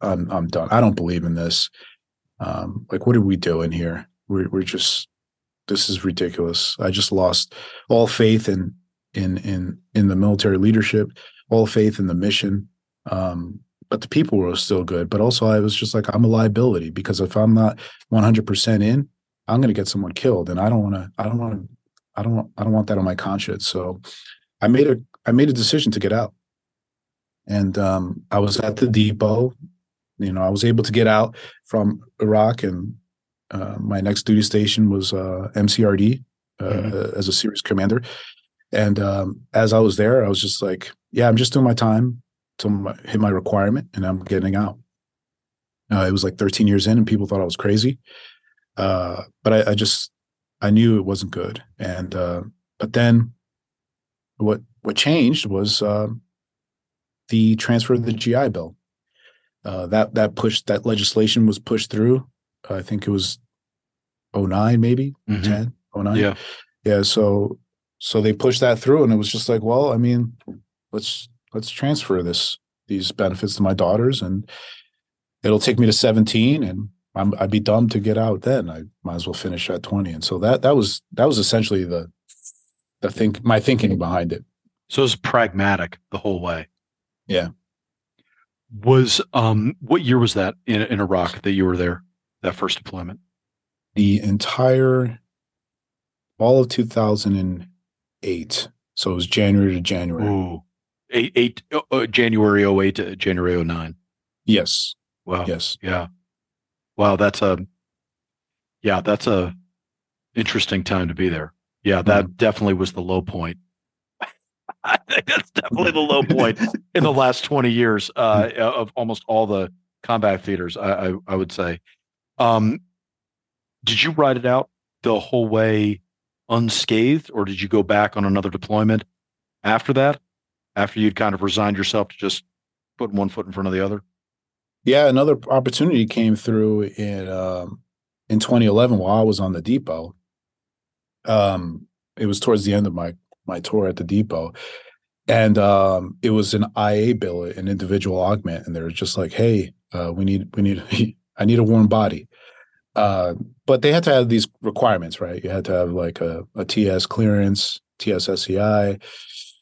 I'm I'm done. I don't believe in this. Um, like, what are we doing here? We're, we're just, this is ridiculous. I just lost all faith in in in in the military leadership, all faith in the mission. Um, but the people were still good. But also, I was just like, I'm a liability, because if I'm not one hundred percent in, I'm going to get someone killed, and I don't want to. I don't want to. I don't want. I don't want that on my conscience. So, I made a. I made a decision to get out, and um, I was at the depot. You know, I was able to get out from Iraq, and uh, my next duty station was uh, M C R D uh, mm-hmm. as a series commander. And um, as I was there, I was just like, "Yeah, I'm just doing my time till my, hit my requirement, and I'm getting out." Uh, it was like thirteen years in, and people thought I was crazy, uh, but I, I just I knew it wasn't good. And uh, but then, what what changed was uh, the transfer of the G I Bill. Uh, that that pushed that legislation was pushed through. I think it was oh nine, maybe mm-hmm. ten, oh nine. Yeah, yeah. So so they pushed that through, and it was just like, well, I mean, let's let's transfer this these benefits to my daughters, and it'll take me to seventeen, and I'm, I'd be dumb to get out then. I might as well finish at twenty. And so that that was that was essentially the the think my thinking behind it. So it was pragmatic the whole way. Yeah. Was um what year was that in, in Iraq that you were there, that first deployment? The entire all of two thousand eight. So it was January to January. Ooh, eight, eight uh, January oh eight to January oh nine. Yes. Wow. Yes. Yeah. Wow. That's a yeah. That's a interesting time to be there. Yeah. That mm-hmm. definitely was the low point. I think that's definitely the low point in the last twenty years uh, of almost all the combat theaters, I, I, I would say. Um, did you ride it out the whole way unscathed, or did you go back on another deployment after that, after you'd kind of resigned yourself to just putting one foot in front of the other? Yeah, another opportunity came through in um, in twenty eleven while I was on the depot. Um, it was towards the end of my my tour at the depot, and um, it was an I A bill, an individual augment, and they were just like, "Hey, uh, we need, we need, I need a warm body." Uh, but they had to have these requirements, right? You had to have like a, a T S clearance, T S S E I.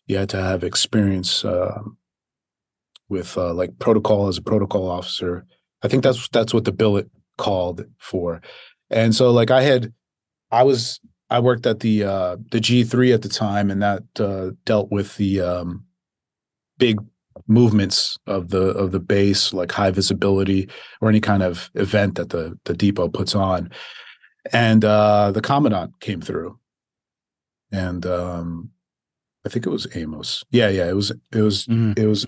You had to have experience uh, with uh, like protocol as a protocol officer. I think that's that's what the billet called for, and so like I had, I was. I worked at the uh, the G three at the time, and that uh, dealt with the um, big movements of the of the base, like high visibility or any kind of event that the the depot puts on. And uh, the commandant came through, and um, I think it was Amos. Yeah, yeah, it was it was mm. it was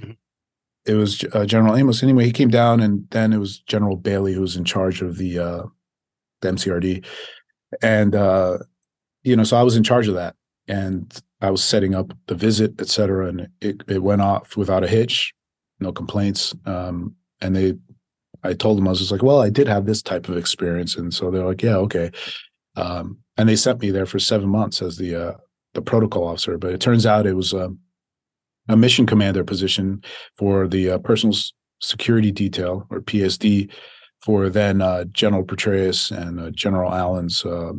it was uh, General Amos. Anyway, he came down, and then it was General Bailey who was in charge of the uh, the M C R D, and. Uh, You know, so I was in charge of that, and I was setting up the visit, et cetera, and it, it went off without a hitch, no complaints. Um, and they, I told them, I was just like, well, I did have this type of experience. And so they're like, yeah, okay. Um, and they sent me there for seven months as the uh, the protocol officer. But it turns out it was a, a mission commander position for the uh, personal security detail, or P S D, for then uh, General Petraeus and uh, General Allen's uh,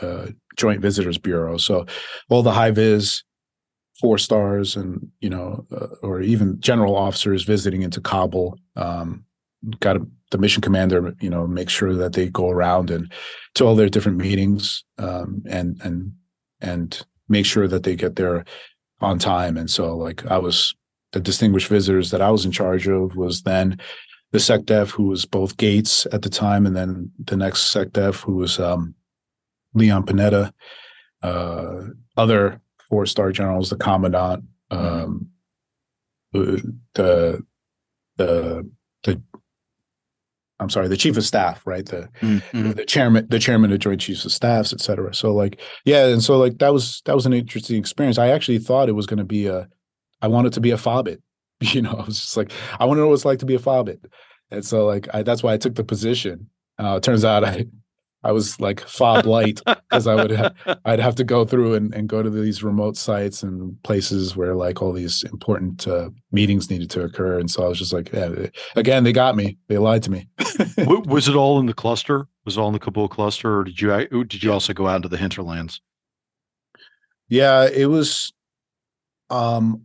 uh, Joint Visitors Bureau. So all the high vis four stars and, you know, uh, or even general officers visiting into Kabul, um, got a, the mission commander, you know, make sure that they go around and to all their different meetings um, and, and, and make sure that they get there on time. And so like I was the distinguished visitors that I was in charge of was then the SecDef, who was both Gates at the time. And then the next SecDef, who was, um, Leon Panetta, uh, other four-star generals, the commandant, um, mm-hmm. the the the I'm sorry, the chief of staff, right? The mm-hmm. the chairman, the chairman of Joint Chiefs of Staffs, et cetera. So like, yeah, and so like that was that was an interesting experience. I actually thought it was going to be a, I wanted to be a fobbit, you know. I was just like, I want to know what it's like to be a fobbit, and so like I, that's why I took the position. Uh, it turns out I. I was like fob light, because I would have, I'd have to go through and, and go to these remote sites and places where like all these important uh, meetings needed to occur. And so I was just like, yeah, again, they got me. They lied to me. Was it all in the cluster? Was it all in the Kabul cluster, or did you did you also go out into the hinterlands? Yeah, it was. Um,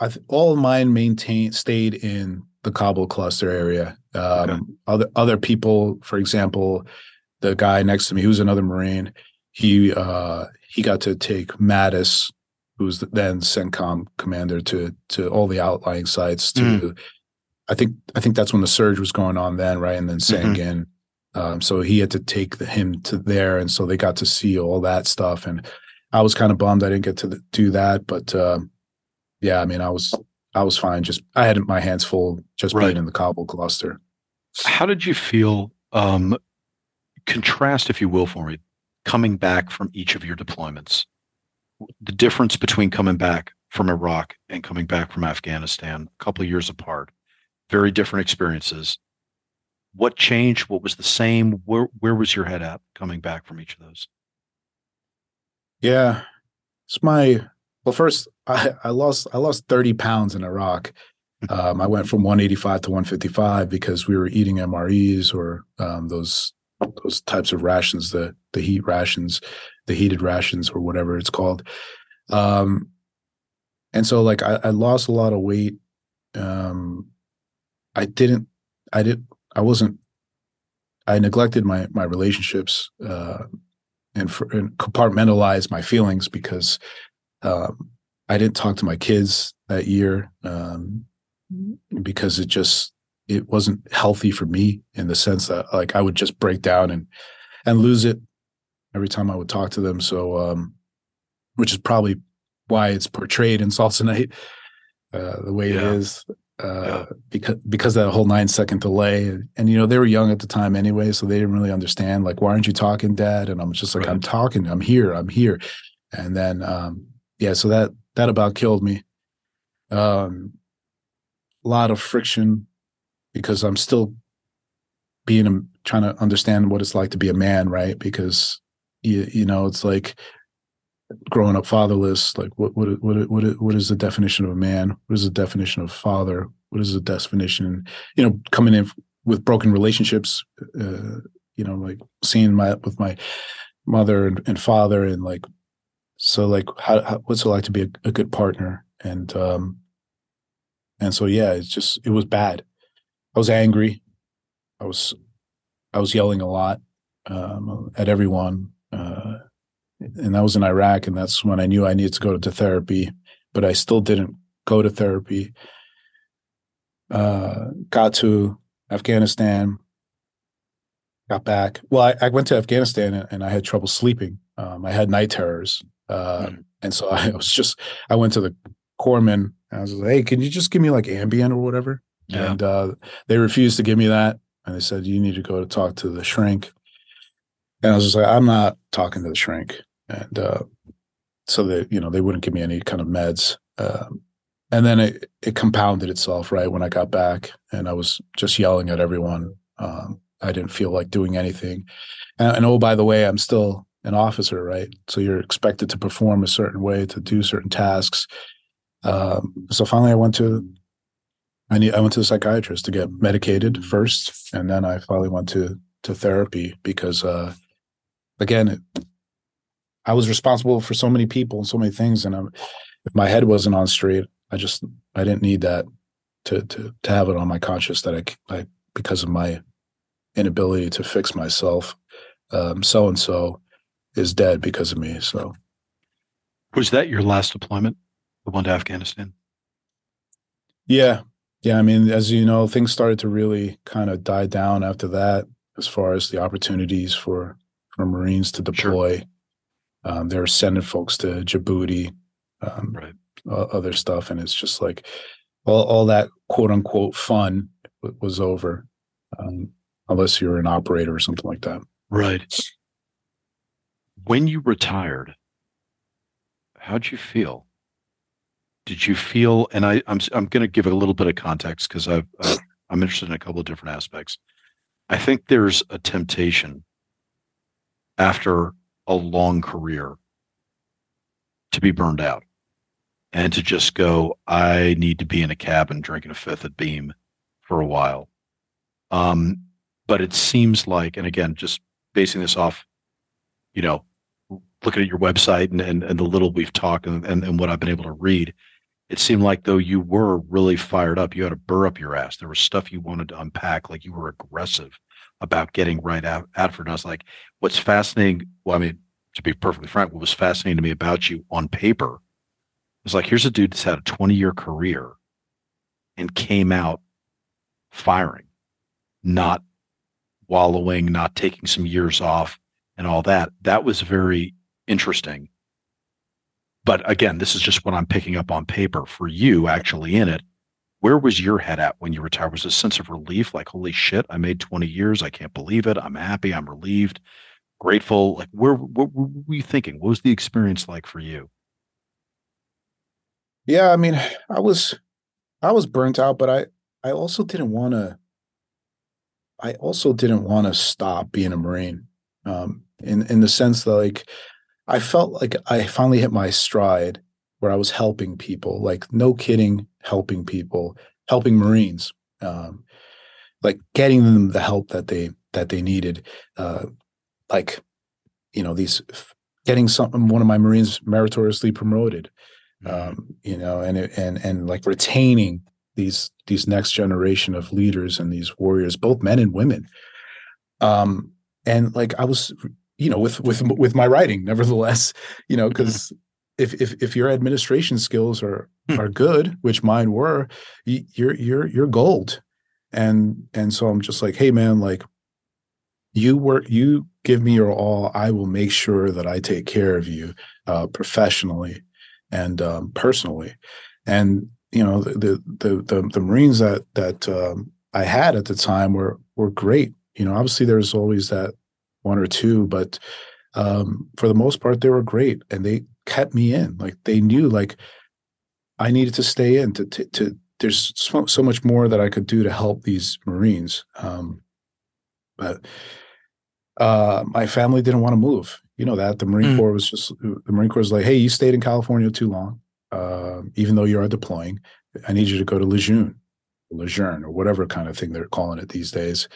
I th- all of mine maintained stayed in the Kabul cluster area. Um, okay. Other other people, for example. The guy next to me, who's another Marine, he uh, he got to take Mattis, who was the then CENTCOM commander, to to all the outlying sites. To mm. I think I think that's when the surge was going on then, right? And then sank mm-hmm. in. Um, so he had to take the, him to there, and so they got to see all that stuff. And I was kind of bummed I didn't get to the, do that, but uh, yeah, I mean, I was I was fine. Just I had my hands full just right. being in the Kabul cluster. How did you feel? Um, Contrast, if you will, for me, coming back from each of your deployments, the difference between coming back from Iraq and coming back from Afghanistan, a couple of years apart, very different experiences. What changed? What was the same? Where where was your head at coming back from each of those? Yeah, it's my well. First, I, I lost I lost thirty pounds in Iraq. um, I went from one eighty-five to one fifty-five because we were eating M R Es or um, those. those types of rations, the the heat rations, the heated rations, or whatever it's called. Um, and so like I, I lost a lot of weight. Um, I didn't, I didn't, I wasn't, I neglected my, my relationships uh, and, for, and compartmentalized my feelings because um, I didn't talk to my kids that year um, because it just, it wasn't healthy for me in the sense that like I would just break down and, and lose it every time I would talk to them. So, um, which is probably why it's portrayed in Salsa Night uh, the way yeah. it is uh, yeah. because, because of that whole nine second delay. And, and, you know, they were young at the time anyway, so they didn't really understand like, why aren't you talking, Dad? And I'm just like, right. I'm talking, I'm here, I'm here. And then, um, yeah, so that, that about killed me. Um, a lot of friction, because I'm still being a, trying to understand what it's like to be a man, right? Because you, you know, it's like growing up fatherless. Like, what what what what what is the definition of a man? What is the definition of father? What is the definition? You know, coming in with broken relationships. Uh, you know, like seeing my with my mother and, and father, and like so, like how, how what's it like to be a, a good partner? And um, and so yeah, it's just it was bad. I was angry. I was, I was yelling a lot um, at everyone, uh, and that was in Iraq. And that's when I knew I needed to go to therapy, but I still didn't go to therapy. Uh, got to Afghanistan, got back. Well, I, I went to Afghanistan and, and I had trouble sleeping. Um, I had night terrors, uh, mm. and so I was just. I went to the corpsman. And I was like, "Hey, can you just give me like Ambien or whatever?" Yeah. And uh, they refused to give me that. And they said, you need to go to talk to the shrink. And I was just like, I'm not talking to the shrink. And uh, so they, you know, they wouldn't give me any kind of meds. Um, and then it, it compounded itself, right, when I got back. And I was just yelling at everyone. Um, I didn't feel like doing anything. And, and oh, by the way, I'm still an officer, right? So you're expected to perform a certain way, to do certain tasks. Um, so finally I went to... I, need, I went to the psychiatrist to get medicated first, and then I finally went to to therapy because, uh, again, it, I was responsible for so many people and so many things, and I'm, if my head wasn't on straight, I just I didn't need that to to to have it on my conscience that I, I because of my inability to fix myself, um, so and so is dead because of me. So, was that your last deployment, the one to Afghanistan? Yeah. Yeah, I mean, as you know, things started to really kind of die down after that as far as the opportunities for, for Marines to deploy. Sure. Um, they were sending folks to Djibouti, um, right. uh, other stuff. And it's just like all, all that quote unquote fun w- was over, um, unless you're an operator or something like that. Right. When you retired, how'd you feel? Did you feel, and I, I'm I'm going to give a little bit of context because I've, uh, I'm interested in a couple of different aspects. I think there's a temptation after a long career to be burned out and to just go, I need to be in a cabin drinking a fifth at Beam for a while. Um, but it seems like, and again, just basing this off, you know, looking at your website and, and, and the little we've talked and, and, and what I've been able to read, it seemed like though you were really fired up, you had a burr up your ass. There was stuff you wanted to unpack, like you were aggressive about getting right out, out for it. And I was like, what's fascinating, well, I mean, to be perfectly frank, what was fascinating to me about you on paper was like, here's a dude that's had a twenty-year career and came out firing, not wallowing, not taking some years off and all that. That was very interesting. But again, this is just what I'm picking up on paper. For you actually in it, where was your head at when you retired? Was it a sense of relief? Like, holy shit, I made twenty years. I can't believe it. I'm happy. I'm relieved. Grateful. Like, where, what were we thinking? What was the experience like for you? Yeah, I mean, I was, I was burnt out, but I, I also didn't want to, I also didn't want to stop being a Marine. Um, in, in the sense that, like, I felt like I finally hit my stride where I was helping people, like, no kidding, helping people, helping Marines, um, like getting them the help that they, that they needed, uh, like, you know, these getting some one of my Marines meritoriously promoted, um, you know, and and and like retaining these these next generation of leaders and these warriors, both men and women. Um, and like I was, you know, with with with my writing, nevertheless, you know, because if if if your administration skills are are good, which mine were, you're you're you're gold. And and so I'm just like, hey man, like, you work, you give me your all. I will make sure that I take care of you uh, professionally and um, personally. And, you know, the the the, the Marines that that um, I had at the time were were great. You know, obviously there's always that one or two, but um, for the most part, they were great. And they kept me in. Like, they knew, like, I needed to stay in. To, to, to There's so, so much more that I could do to help these Marines. Um, but... Uh, my family didn't want to move. You know that the Marine mm. Corps was just the Marine Corps was like, "Hey, you stayed in California too long. Uh, even though you are deploying, I need you to go to Lejeune, Lejeune, or whatever kind of thing they're calling it these days."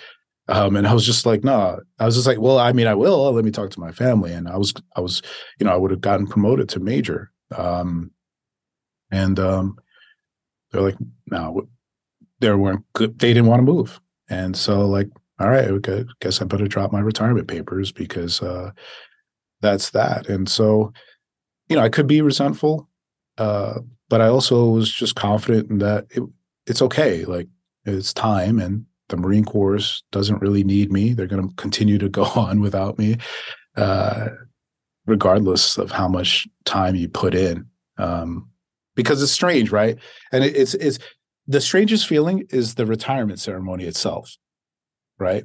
Um, and I was just like, "No," nah. I was just like, "Well, I mean, I will. Let me talk to my family." And I was, I was, you know, I would have gotten promoted to major. Um, and um, they're like, "No, they weren't good. They didn't want to move." And so, like, all right, okay, guess I better drop my retirement papers because uh, that's that. And so, you know, I could be resentful, uh, but I also was just confident in that it, it's okay. Like, it's time, and the Marine Corps doesn't really need me. They're going to continue to go on without me, uh, regardless of how much time you put in, um, because it's strange, right? And it, it's it's the strangest feeling is the retirement ceremony itself. Right.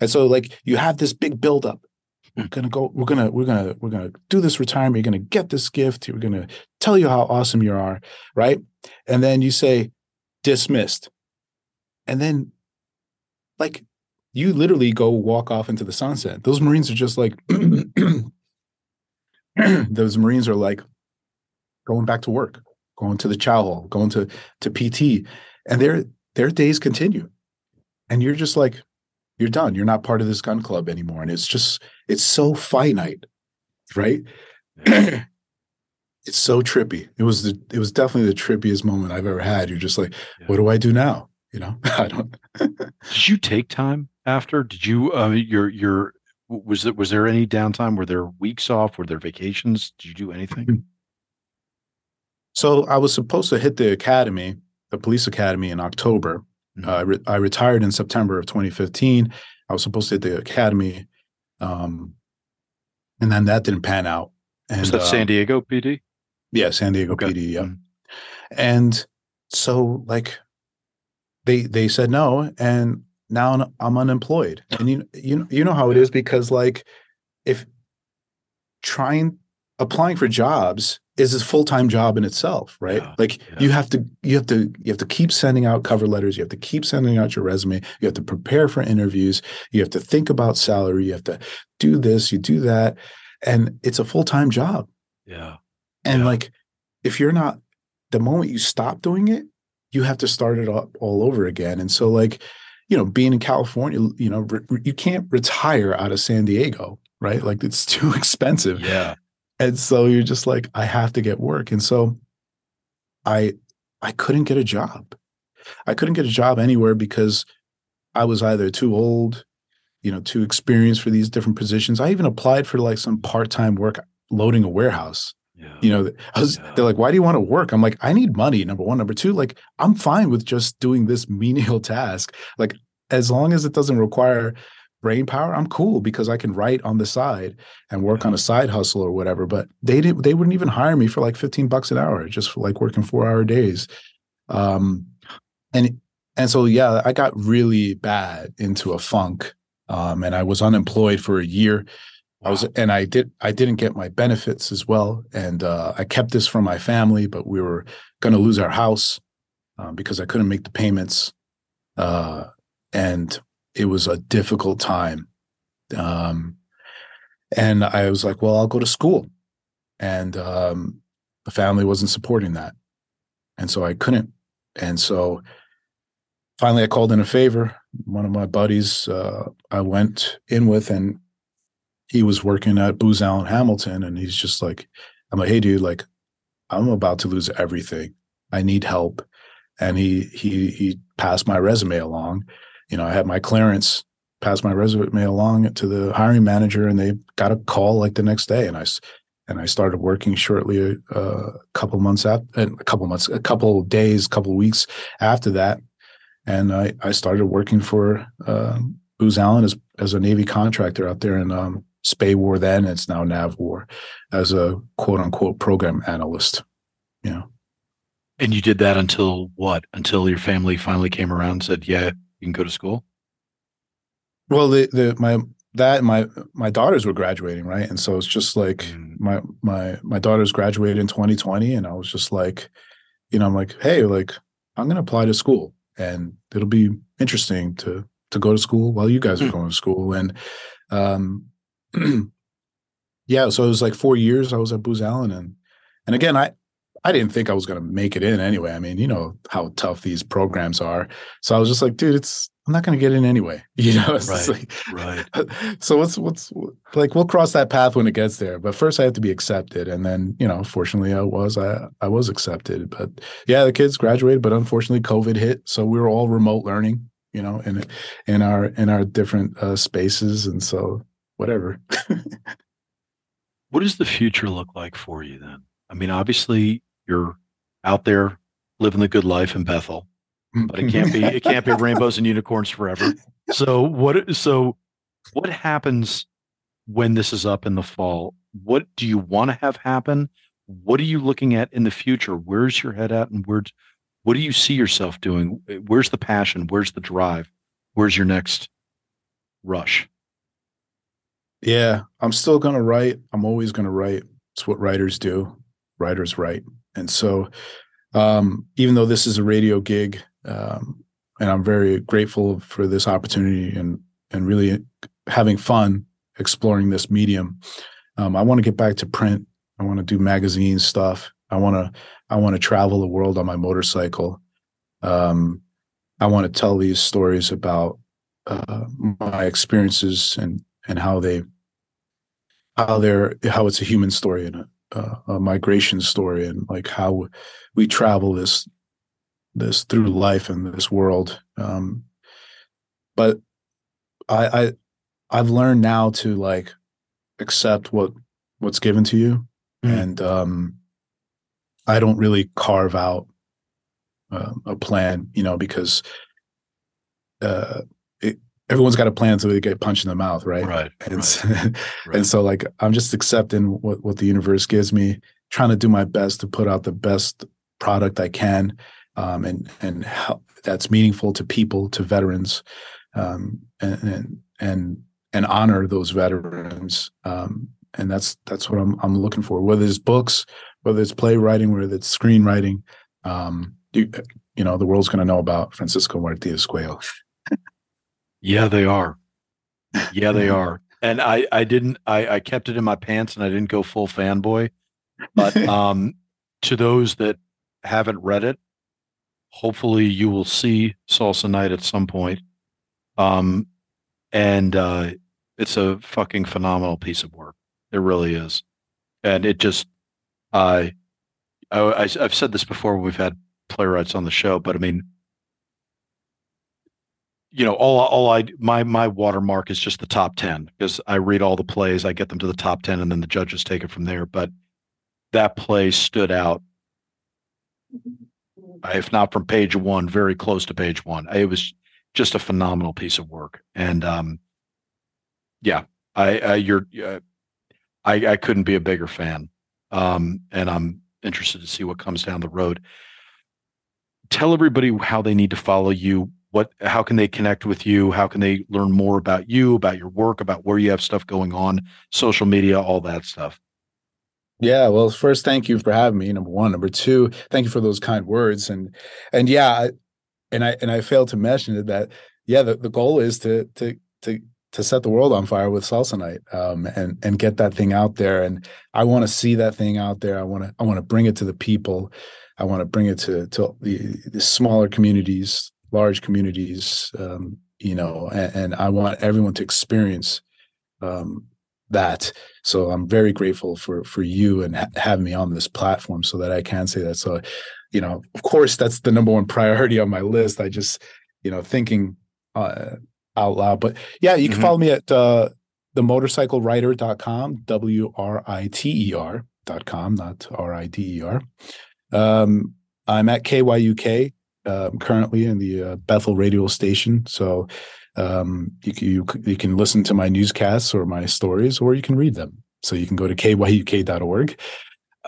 And so, like, you have this big buildup. We're going to go, we're going to, we're going to, we're going to do this retirement. You're going to get this gift. We're going to tell you how awesome you are. Right. And then you say dismissed. And then, like, you literally go walk off into the sunset. Those Marines are just like, those Marines are like going back to work, going to the chow hall, going to, to P T, and their, their days continue. And you're just like, you're done. You're not part of this gun club anymore. And it's just, it's so finite, right? Yeah. It's so trippy. It was the, it was definitely the trippiest moment I've ever had. You're just like, yeah. What do I do now? You know, I don't. Did you take time after? Did you, uh, your, your, was there, was there any downtime? Were there weeks off? Were there vacations? Did you do anything? So I was supposed to hit the academy, the police academy in October. Uh, I, re- I retired in September of twenty fifteen. I was supposed to hit the academy, um, and then that didn't pan out. And, was that uh, San Diego P D? Yeah, San Diego okay. P D. Yeah, and so, like, they they said no, and now I'm unemployed. And you you you know how it is, because, like, if trying applying for jobs is a full-time job in itself, right? Yeah, like yeah. you have to, you have to, you have to keep sending out cover letters. You have to keep sending out your resume. You have to prepare for interviews. You have to think about salary. You have to do this, you do that. And it's a full-time job. Yeah. And yeah. like, if you're not, the moment you stop doing it, you have to start it up all over again. And so like, you know, being in California, you know, re- you can't retire out of San Diego, right? Like it's too expensive. Yeah. And so you're just like, I have to get work. And so I I couldn't get a job. I couldn't get a job anywhere because I was either too old, you know, too experienced for these different positions. I even applied for like some part-time work loading a warehouse. Yeah. You know, I was, yeah. they're like, why do you want to work? I'm like, I need money, number one. Number two, like, I'm fine with just doing this menial task. Like, as long as it doesn't require brain power, I'm cool because I can write on the side and work yeah. on a side hustle or whatever. But they didn't, they wouldn't even hire me for like fifteen bucks an hour, just for like working four hour days. Um, and, and so, yeah, I got really bad into a funk. Um, and I was unemployed for a year. Wow. I was, and I did, I didn't get my benefits as well. And, uh, I kept this from my family, but we were going to lose our house, um, because I couldn't make the payments. Uh, and it was a difficult time. Um, and I was like, well, I'll go to school. And um, the family wasn't supporting that. And so I couldn't. And so finally I called in a favor. One of my buddies uh, I went in with, and he was working at Booz Allen Hamilton. And he's just like, I'm like, hey, dude, like, I'm about to lose everything. I need help. And he he he passed my resume along. You know, I had my clearance, passed my resume along to the hiring manager, and they got a call like the next day. And I, and I started working shortly uh, a couple months after, a couple months, a couple days, couple weeks after that. And I, I started working for uh, Booz Allen as as a Navy contractor out there in um, Spay War then, it's now Nav War, as a quote unquote program analyst. You know, and you did that until what? Until your family finally came around and said, yeah. You can go to school? Well, the the my that my my daughters were graduating, right? And so it's just like mm. my my my daughters graduated in twenty twenty, and I was just like, you know, I'm like, hey, like I'm gonna apply to school, and it'll be interesting to to go to school while you guys are mm. going to school. And um yeah, so it was like four years I was at Booz Allen, and and again I I didn't think I was going to make it in anyway. I mean, you know how tough these programs are. So I was just like, dude, it's, I'm not going to get in anyway. You know, it's right, like, right. So what's, what's like, we'll cross that path when it gets there, but first I have to be accepted. And then, you know, fortunately I was, I, I was accepted, but yeah, the kids graduated, but unfortunately COVID hit. So we were all remote learning, you know, in, in our, in our different uh, spaces. And so whatever. What does the future look like for you then? I mean, obviously, you're out there living the good life in Bethel, but it can't be it can't be rainbows and unicorns forever. So what so what happens when this is up in the fall? What do you want to have happen? What are you looking at in the future? Where's your head at, and where what do you see yourself doing? Where's the passion? Where's the drive? Where's your next rush? Yeah, I'm still going to write. I'm always going to write. It's what writers do. Writers write. And so um, even though this is a radio gig, um, and I'm very grateful for this opportunity and and really having fun exploring this medium, um, I want to get back to print. I want to do magazine stuff. I want to I want to travel the world on my motorcycle. Um, I want to tell these stories about uh, my experiences and and how they how they're how it's a human story in it. Uh, a migration story, and like how we travel this this through life in this world. Um, but I, I I've learned now to like accept what what's given to you, mm-hmm. and um, I don't really carve out uh, a plan, you know, because uh, it, everyone's got a plan until they get punched in the mouth, right? Right. And, right, so, right. and so, like, I'm just accepting what, what the universe gives me, trying to do my best to put out the best product I can, um, and and help that's meaningful to people, to veterans, um, and and and and honor those veterans. Um, and that's that's what I'm I'm looking for. Whether it's books, whether it's playwriting, whether it's screenwriting, um, you, you know, the world's going to know about Francisco Martínez Cuello. Yeah, they are. Yeah, they are. And I, I didn't, I, I kept it in my pants and I didn't go full fanboy, but um, to those that haven't read it, hopefully you will see Salsa Night at some point. Um, and uh, it's a fucking phenomenal piece of work. It really is. And it just, uh, I, I, I've said this before when we've had playwrights on the show, but I mean, you know, all, all I, my, my watermark is just the top ten, because I read all the plays, I get them to the top ten, and then the judges take it from there. But that play stood out, if not from page one, very close to page one. It was just a phenomenal piece of work. And, um, yeah, I, I, you're, uh, I, I couldn't be a bigger fan. Um, and I'm interested to see what comes down the road. Tell everybody how they need to follow you. What, how can they connect with you? How can they learn more about you, about your work, about where you have stuff going on, social media, all that stuff? Yeah, well, first, thank you for having me, number one. Number two, thank you for those kind words. And and yeah, I, and I and I failed to mention that, yeah, the, the goal is to to to to set the world on fire with Salsa Night, um, and and get that thing out there. And I want to see that thing out there. I want to I want to bring it to the people. I want to bring it to to the, the smaller communities, large communities, um, you know, and, and I want everyone to experience um, that. So I'm very grateful for for you and ha- having me on this platform so that I can say that. So, you know, of course, that's the number one priority on my list. I just, you know, thinking uh, out loud. But yeah, you can mm-hmm. follow me at uh, the motorcycle writer dot com, W R I T E R dot com, not R I D E R. Um, I'm at K Y U K. Uh, currently in the uh, Bethel radio station, so um, you, you you can listen to my newscasts or my stories, or you can read them. So you can go to K Y U K dot org.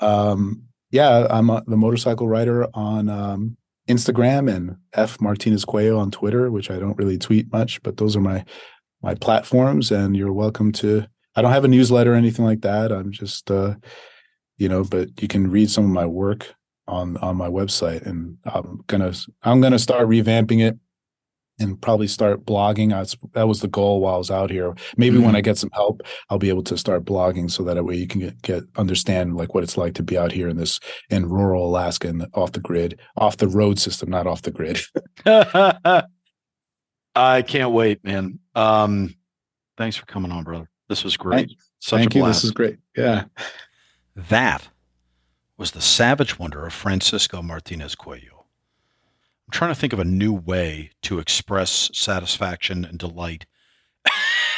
Um, yeah, I'm a, the motorcycle writer on um, Instagram, and F Martinez Cuello on Twitter, which I don't really tweet much, but those are my my platforms. And you're welcome to. I don't have a newsletter or anything like that. I'm just uh, you know, but you can read some of my work on on my website, and I'm gonna I'm gonna start revamping it and probably start blogging. I was, that was the goal while I was out here. Maybe mm-hmm. when I get some help, I'll be able to start blogging, so that way you can get, get understand like what it's like to be out here in this in rural Alaska and off the grid, off the road system, not off the grid. I can't wait, man. Um, thanks for coming on, brother. This was great. Thank, Such thank a blast. You. This is great. Yeah, that was the Savage Wonder of Francisco Martínez Cuello. I'm trying to think of a new way to express satisfaction and delight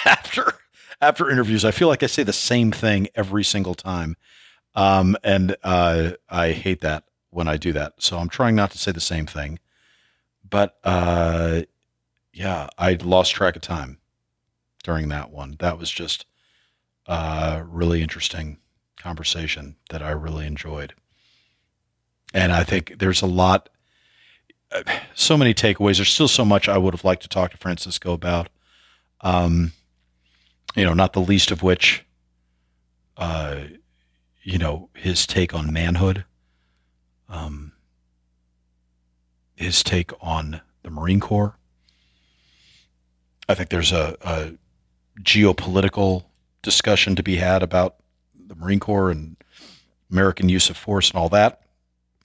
after after interviews. I feel like I say the same thing every single time, um, and uh, I hate that when I do that. So I'm trying not to say the same thing. But uh, yeah, I lost track of time during that one. That was just uh, really interesting conversation that I really enjoyed. And I think there's a lot, so many takeaways. There's still so much I would have liked to talk to Francisco about. Um, you know, not the least of which, uh, you know, his take on manhood, um, his take on the Marine Corps. I think there's a, a geopolitical discussion to be had about the Marine Corps and American use of force and all that.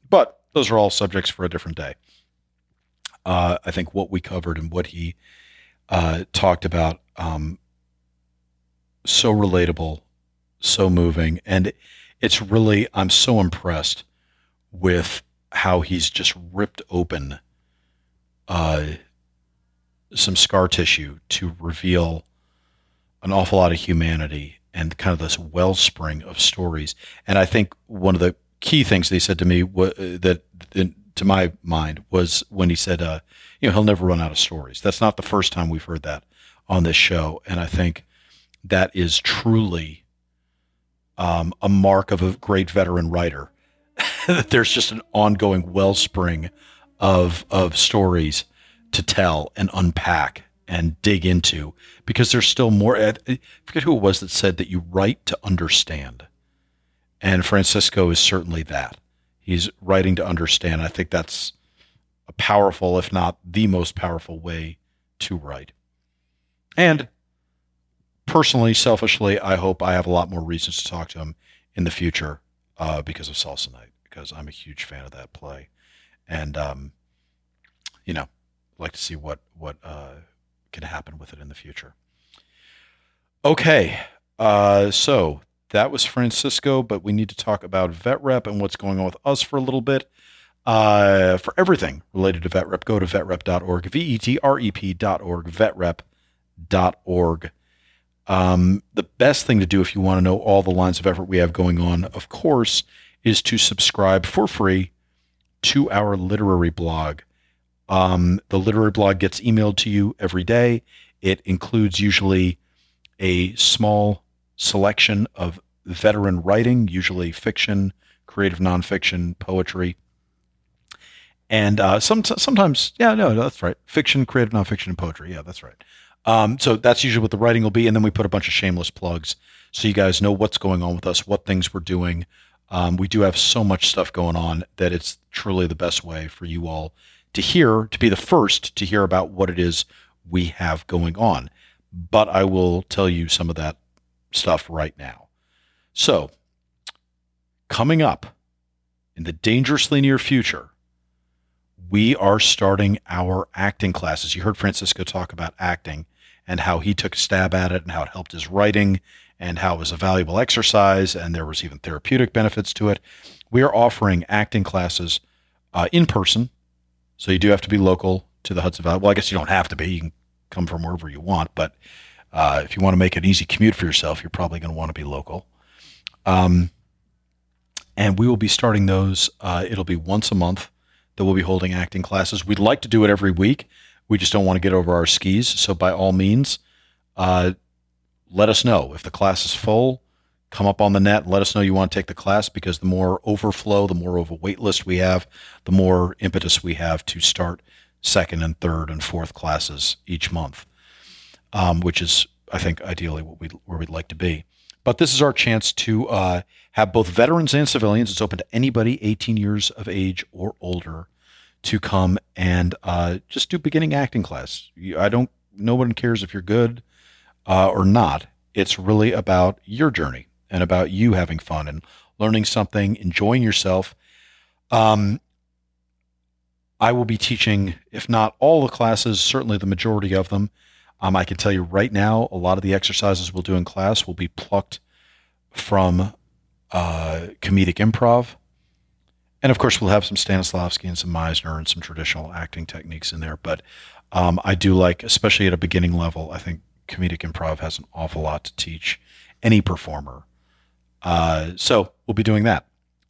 But those are all subjects for a different day. Uh, I think what we covered and what he uh, talked about, um, so relatable, so moving. And it's really, I'm so impressed with how he's just ripped open uh, some scar tissue to reveal an awful lot of humanity and kind of this wellspring of stories. And I think one of the key things that he said to me was, that to my mind was when he said, uh, you know, he'll never run out of stories. That's not the first time we've heard that on this show. And I think that is truly um, a mark of a great veteran writer. There's just an ongoing wellspring of, of stories to tell and unpack and dig into, because there's still more. I forget who it was that said that you write to understand. And Francisco is certainly that. He's writing to understand. I think that's a powerful, if not the most powerful way to write. And personally, selfishly, I hope I have a lot more reasons to talk to him in the future uh, because of Salsa Night, because I'm a huge fan of that play. And, um, you know, like to see what, what uh, can happen with it in the future. Okay, uh, so that was Francisco, but we need to talk about Vet Rep and what's going on with us for a little bit. Uh, for everything related to Vet Rep, go to vetrep dot org, V E T R E P dot org, vetrep dot org. Um, the best thing to do if you want to know all the lines of effort we have going on, of course, is to subscribe for free to our literary blog. Um, the literary blog gets emailed to you every day. It includes usually a small selection of veteran writing, usually fiction, creative nonfiction, poetry, and uh, some, sometimes, yeah, no, that's right. Fiction, creative nonfiction, and poetry. Yeah, that's right. Um, so that's usually what the writing will be. And then we put a bunch of shameless plugs so you guys know what's going on with us, what things we're doing. Um, we do have so much stuff going on that it's truly the best way for you all to hear, to be the first to hear about what it is we have going on. But I will tell you some of that stuff right now. So, coming up in the dangerously near future, we are starting our acting classes. You heard Francisco talk about acting and how he took a stab at it and how it helped his writing and how it was a valuable exercise and there was even therapeutic benefits to it. We are offering acting classes uh, in person. So you do have to be local to the Hudson Valley. Well, I guess you don't have to be. You can come from wherever you want, but uh, if you want to make an easy commute for yourself, you're probably going to want to be local. Um, and we will be starting those. Uh, it'll be once a month that we'll be holding acting classes. We'd like to do it every week. We just don't want to get over our skis. So by all means, uh, let us know if the class is full. Come up on the net and let us know you want to take the class, because the more overflow, the more of a wait list we have, the more impetus we have to start second and third and fourth classes each month, um, which is, I think, ideally what we'd, where we'd like to be. But this is our chance to uh, have both veterans and civilians. It's open to anybody eighteen years of age or older to come and uh, just do beginning acting class. I don't, no one cares if you're good uh, or not. It's really about your journey and about you having fun and learning something, enjoying yourself. Um, I will be teaching, if not all the classes, certainly the majority of them. Um, I can tell you right now, a lot of the exercises we'll do in class will be plucked from uh, comedic improv. And of course, we'll have some Stanislavski and some Meisner and some traditional acting techniques in there. But um, I do like, especially at a beginning level, I think comedic improv has an awful lot to teach any performer. Uh, so we'll be doing that.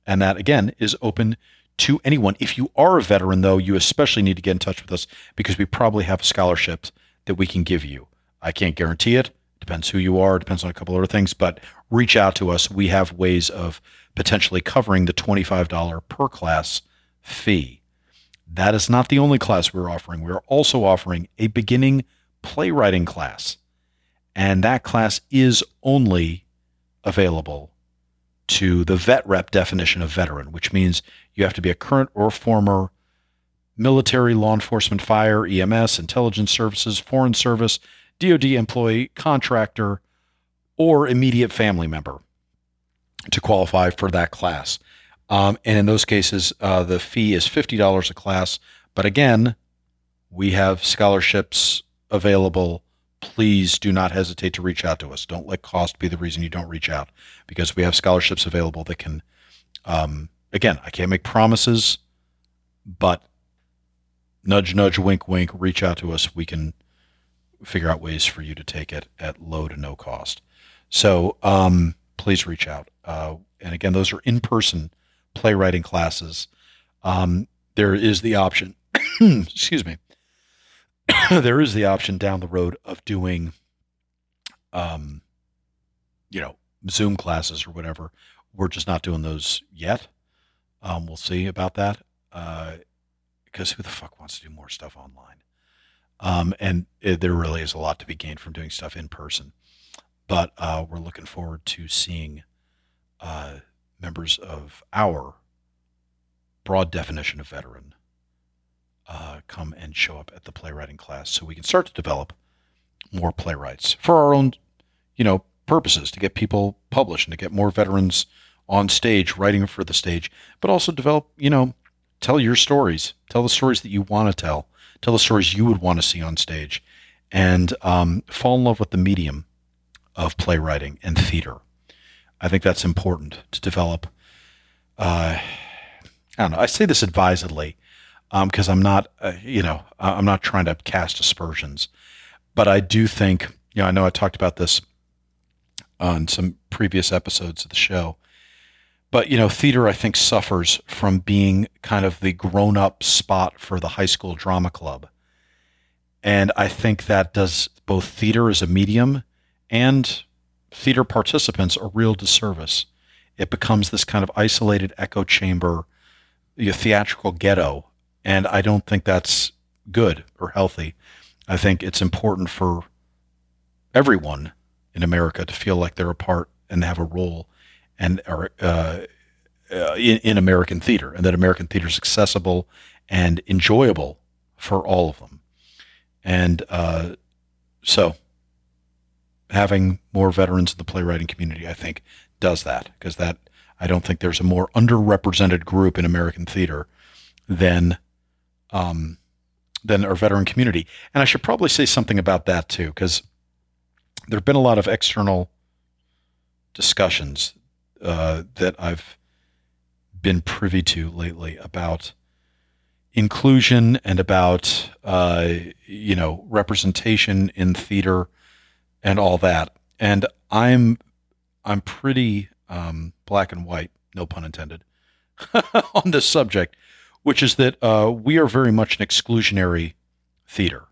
And that, again, is open to anyone. If you are a veteran, though, you especially need to get in touch with us, because we probably have scholarships that we can give you. I can't guarantee it. Depends who you are. Depends on a couple other things, but reach out to us. We have ways of potentially covering the twenty-five dollars per class fee. That is not the only class we're offering. We're also offering a beginning playwriting class, and that class is only available to the vet rep definition of veteran, which means you have to be a current or former military, law enforcement, fire, E M S, intelligence services, foreign service, D O D employee, contractor, or immediate family member to qualify for that class. Um, and in those cases, uh, the fee is fifty dollars a class. But again, we have scholarships available. Please do not hesitate to reach out to us. Don't let cost be the reason you don't reach out, because we have scholarships available that can, um, again, I can't make promises, but nudge, nudge, wink, wink, reach out to us. We can figure out ways for you to take it at low to no cost. So um, please reach out. Uh, and again, those are in-person playwriting classes. Um, there is the option, excuse me, there is the option down the road of doing, um, you know, Zoom classes or whatever. We're just not doing those yet. Um, we'll see about that. Uh, because who the fuck wants to do more stuff online? Um, and it, there really is a lot to be gained from doing stuff in person, but uh, we're looking forward to seeing uh, members of our broad definition of veteran uh, come and show up at the playwriting class so we can start to develop more playwrights for our own, you know, purposes, to get people published and to get more veterans on stage, writing for the stage, but also develop, you know, tell your stories, tell the stories that you want to tell, tell the stories you would want to see on stage, and um, fall in love with the medium of playwriting and theater. I think that's important to develop. Uh, I don't know. I say this advisedly because um, I'm not, uh, you know, I'm not trying to cast aspersions, but I do think, you know, I know I talked about this on some previous episodes of the show, but, you know, theater, I think, suffers from being kind of the grown-up spot for the high school drama club. And I think that does both theater as a medium and theater participants a real disservice. It becomes this kind of isolated echo chamber, your theatrical ghetto, and I don't think that's good or healthy. I think it's important for everyone in America to feel like they're a part and have a role and are uh, uh, in, in American theater, and that American theater is accessible and enjoyable for all of them. And uh, so having more veterans in the playwriting community, I think, does that, because that, I don't think there's a more underrepresented group in American theater than um, than our veteran community. And I should probably say something about that too, because there have been a lot of external discussions uh, that I've been privy to lately about inclusion and about uh, you know, representation in theater and all that. And I'm I'm pretty um, black and white, no pun intended, on this subject, which is that uh, we are very much an exclusionary theater.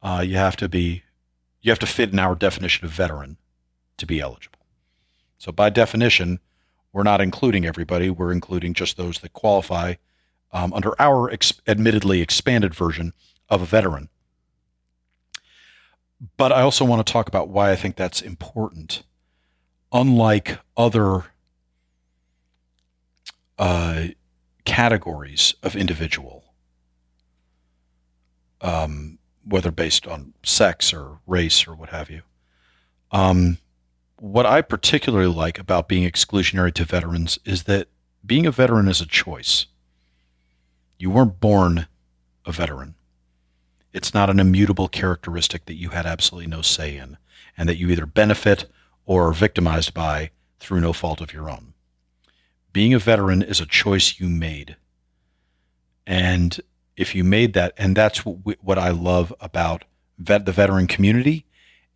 Uh, you have to be, you have to fit in our definition of veteran to be eligible. So by definition, we're not including everybody. We're including just those that qualify um, under our ex- admittedly expanded version of a veteran. But I also want to talk about why I think that's important. Unlike other uh, categories of individual, um, whether based on sex or race or what have you, um, what I particularly like about being exclusionary to veterans is that being a veteran is a choice. You weren't born a veteran. It's not an immutable characteristic that you had absolutely no say in, and that you either benefit or are victimized by through no fault of your own. Being a veteran is a choice you made. And if you made that, and that's what, we, what I love about vet, the veteran community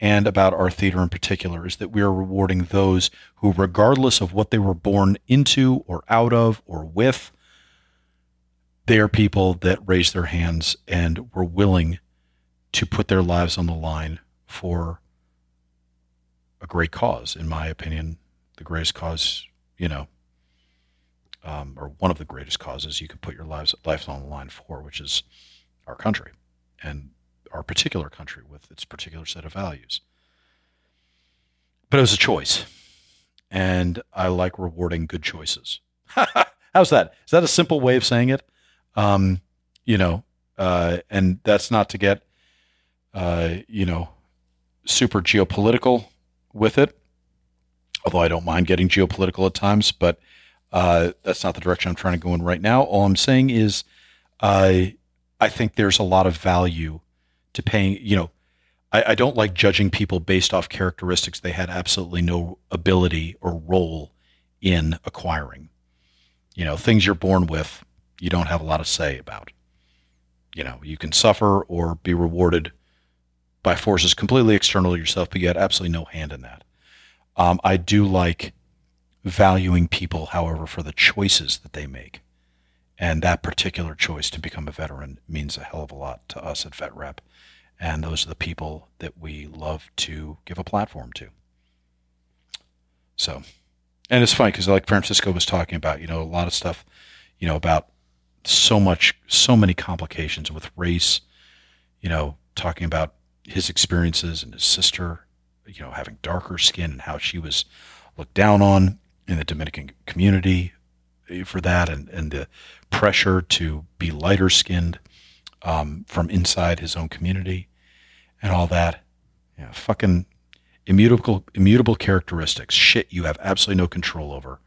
and about our theater in particular, is that we are rewarding those who, regardless of what they were born into or out of or with, they are people that raised their hands and were willing to put their lives on the line for a great cause. In my opinion, the greatest cause, you know, um, or one of the greatest causes you could put your lives, lives on the line for, which is our country and our particular country with its particular set of values. But it was a choice, and I like rewarding good choices. How's that? Is that a simple way of saying it? Um, you know, uh, and that's not to get, uh, you know, super geopolitical with it, although I don't mind getting geopolitical at times, but, uh, that's not the direction I'm trying to go in right now. All I'm saying is, I, uh, I think there's a lot of value to paying, you know, I, I don't like judging people based off characteristics they had absolutely no ability or role in acquiring. You know, things you're born with, you don't have a lot of say about. You know, you can suffer or be rewarded by forces completely external to yourself, but you had absolutely no hand in that. Um, I do like valuing people, however, for the choices that they make. And that particular choice to become a veteran means a hell of a lot to us at VetRep. And those are the people that we love to give a platform to. So, and it's funny because like Francisco was talking about, you know, a lot of stuff, you know, about so much, so many complications with race, you know, talking about his experiences and his sister, you know, having darker skin and how she was looked down on in the Dominican community for that, and, and the pressure to be lighter skinned um, from inside his own community and all that. Yeah, fucking immutable, immutable characteristics. Shit you have absolutely no control over.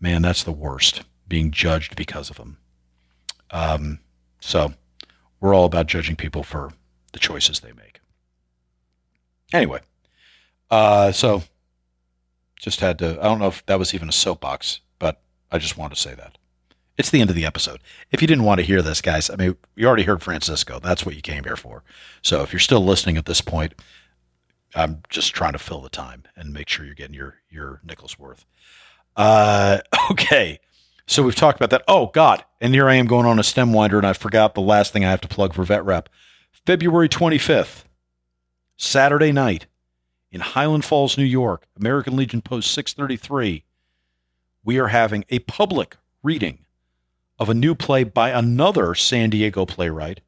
Man, that's the worst, being judged because of them. Um, so we're all about judging people for the choices they make. Anyway, uh, so just had to, I don't know if that was even a soapbox, but I just wanted to say that. It's the end of the episode. If you didn't want to hear this, guys, I mean, you already heard Francisco. That's what you came here for. So if you're still listening at this point, I'm just trying to fill the time and make sure you're getting your, your nickel's worth. Uh, okay. So we've talked about that. Oh God. And here I am going on a stem winder, and I forgot the last thing I have to plug for Vet Rep. February twenty-fifth, Saturday night in Highland Falls, New York, American Legion Post six thirty-three. We are having a public reading of a new play by another San Diego playwright,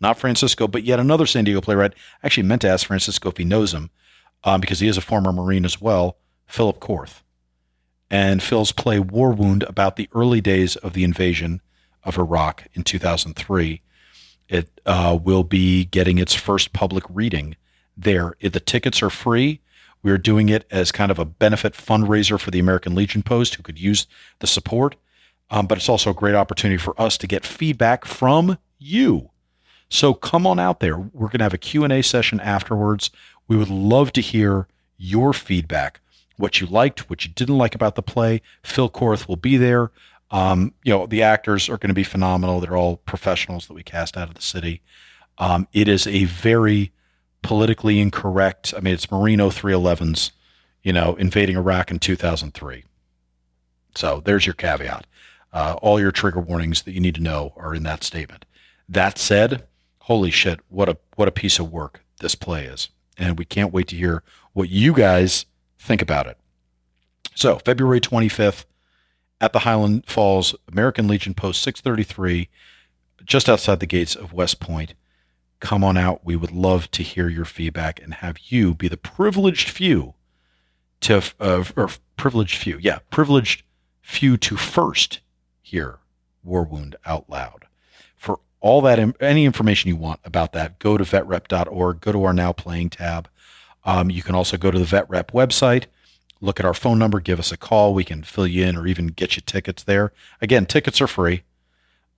not Francisco, but yet another San Diego playwright. I actually meant to ask Francisco if he knows him, um, because he is a former Marine as well, Philip Korth. And Phil's play War Wound, about the early days of the invasion of Iraq in two thousand three. It uh, will be getting its first public reading there. If the tickets are free. We're doing it as kind of a benefit fundraiser for the American Legion Post, who could use the support. Um, but it's also a great opportunity for us to get feedback from you. So come on out there. We're going to have a Q and A session afterwards. We would love to hear your feedback. What you liked, what you didn't like about the play. Phil Korth will be there. Um, you know, the actors are going to be phenomenal. They're all professionals that we cast out of the city. Um, it is a very politically incorrect. I mean, it's Marino three eleven's, you know, invading Iraq in two thousand three. So there's your caveat. Uh, all your trigger warnings that you need to know are in that statement. That said, holy shit, what a, what a piece of work this play is. And we can't wait to hear what you guys think about it. So February twenty-fifth at the Highland Falls American Legion Post six thirty-three, just outside the gates of West Point. Come on out. We would love to hear your feedback and have you be the privileged few to, uh, or privileged few. Yeah. Privileged few to first hear War Wound out loud. For all that, any information you want about that, go to vet rep dot org, go to our Now Playing tab. Um, you can also go to the Vet Rep website, look at our phone number, give us a call. We can fill you in or even get you tickets there. Again, tickets are free.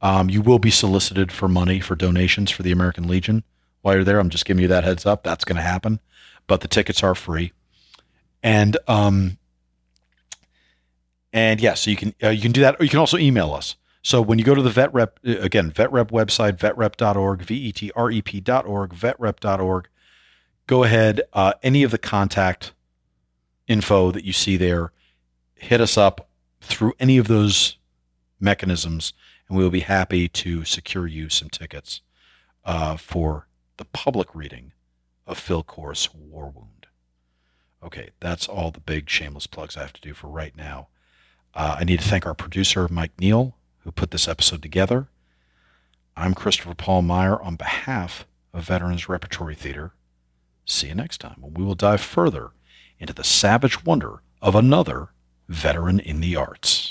Um, you will be solicited for money for donations for the American Legion while you're there. I'm just giving you that heads up. That's going to happen, but the tickets are free. And, um, and yeah, so you can, uh, you can do that, or you can also email us. So when you go to the Vet Rep, again, Vet Rep website, vet rep dot org, V E T R E P dot org, vet rep dot org. Go ahead, uh, any of the contact info that you see there, hit us up through any of those mechanisms, and we'll be happy to secure you some tickets uh, for the public reading of Phil Korth's War Wound. Okay, that's all the big shameless plugs I have to do for right now. Uh, I need to thank our producer, Mike Neal, who put this episode together. I'm Christopher Paul Meyer on behalf of Veterans Repertory Theater. See you next time when we will dive further into the savage wonder of another veteran in the arts.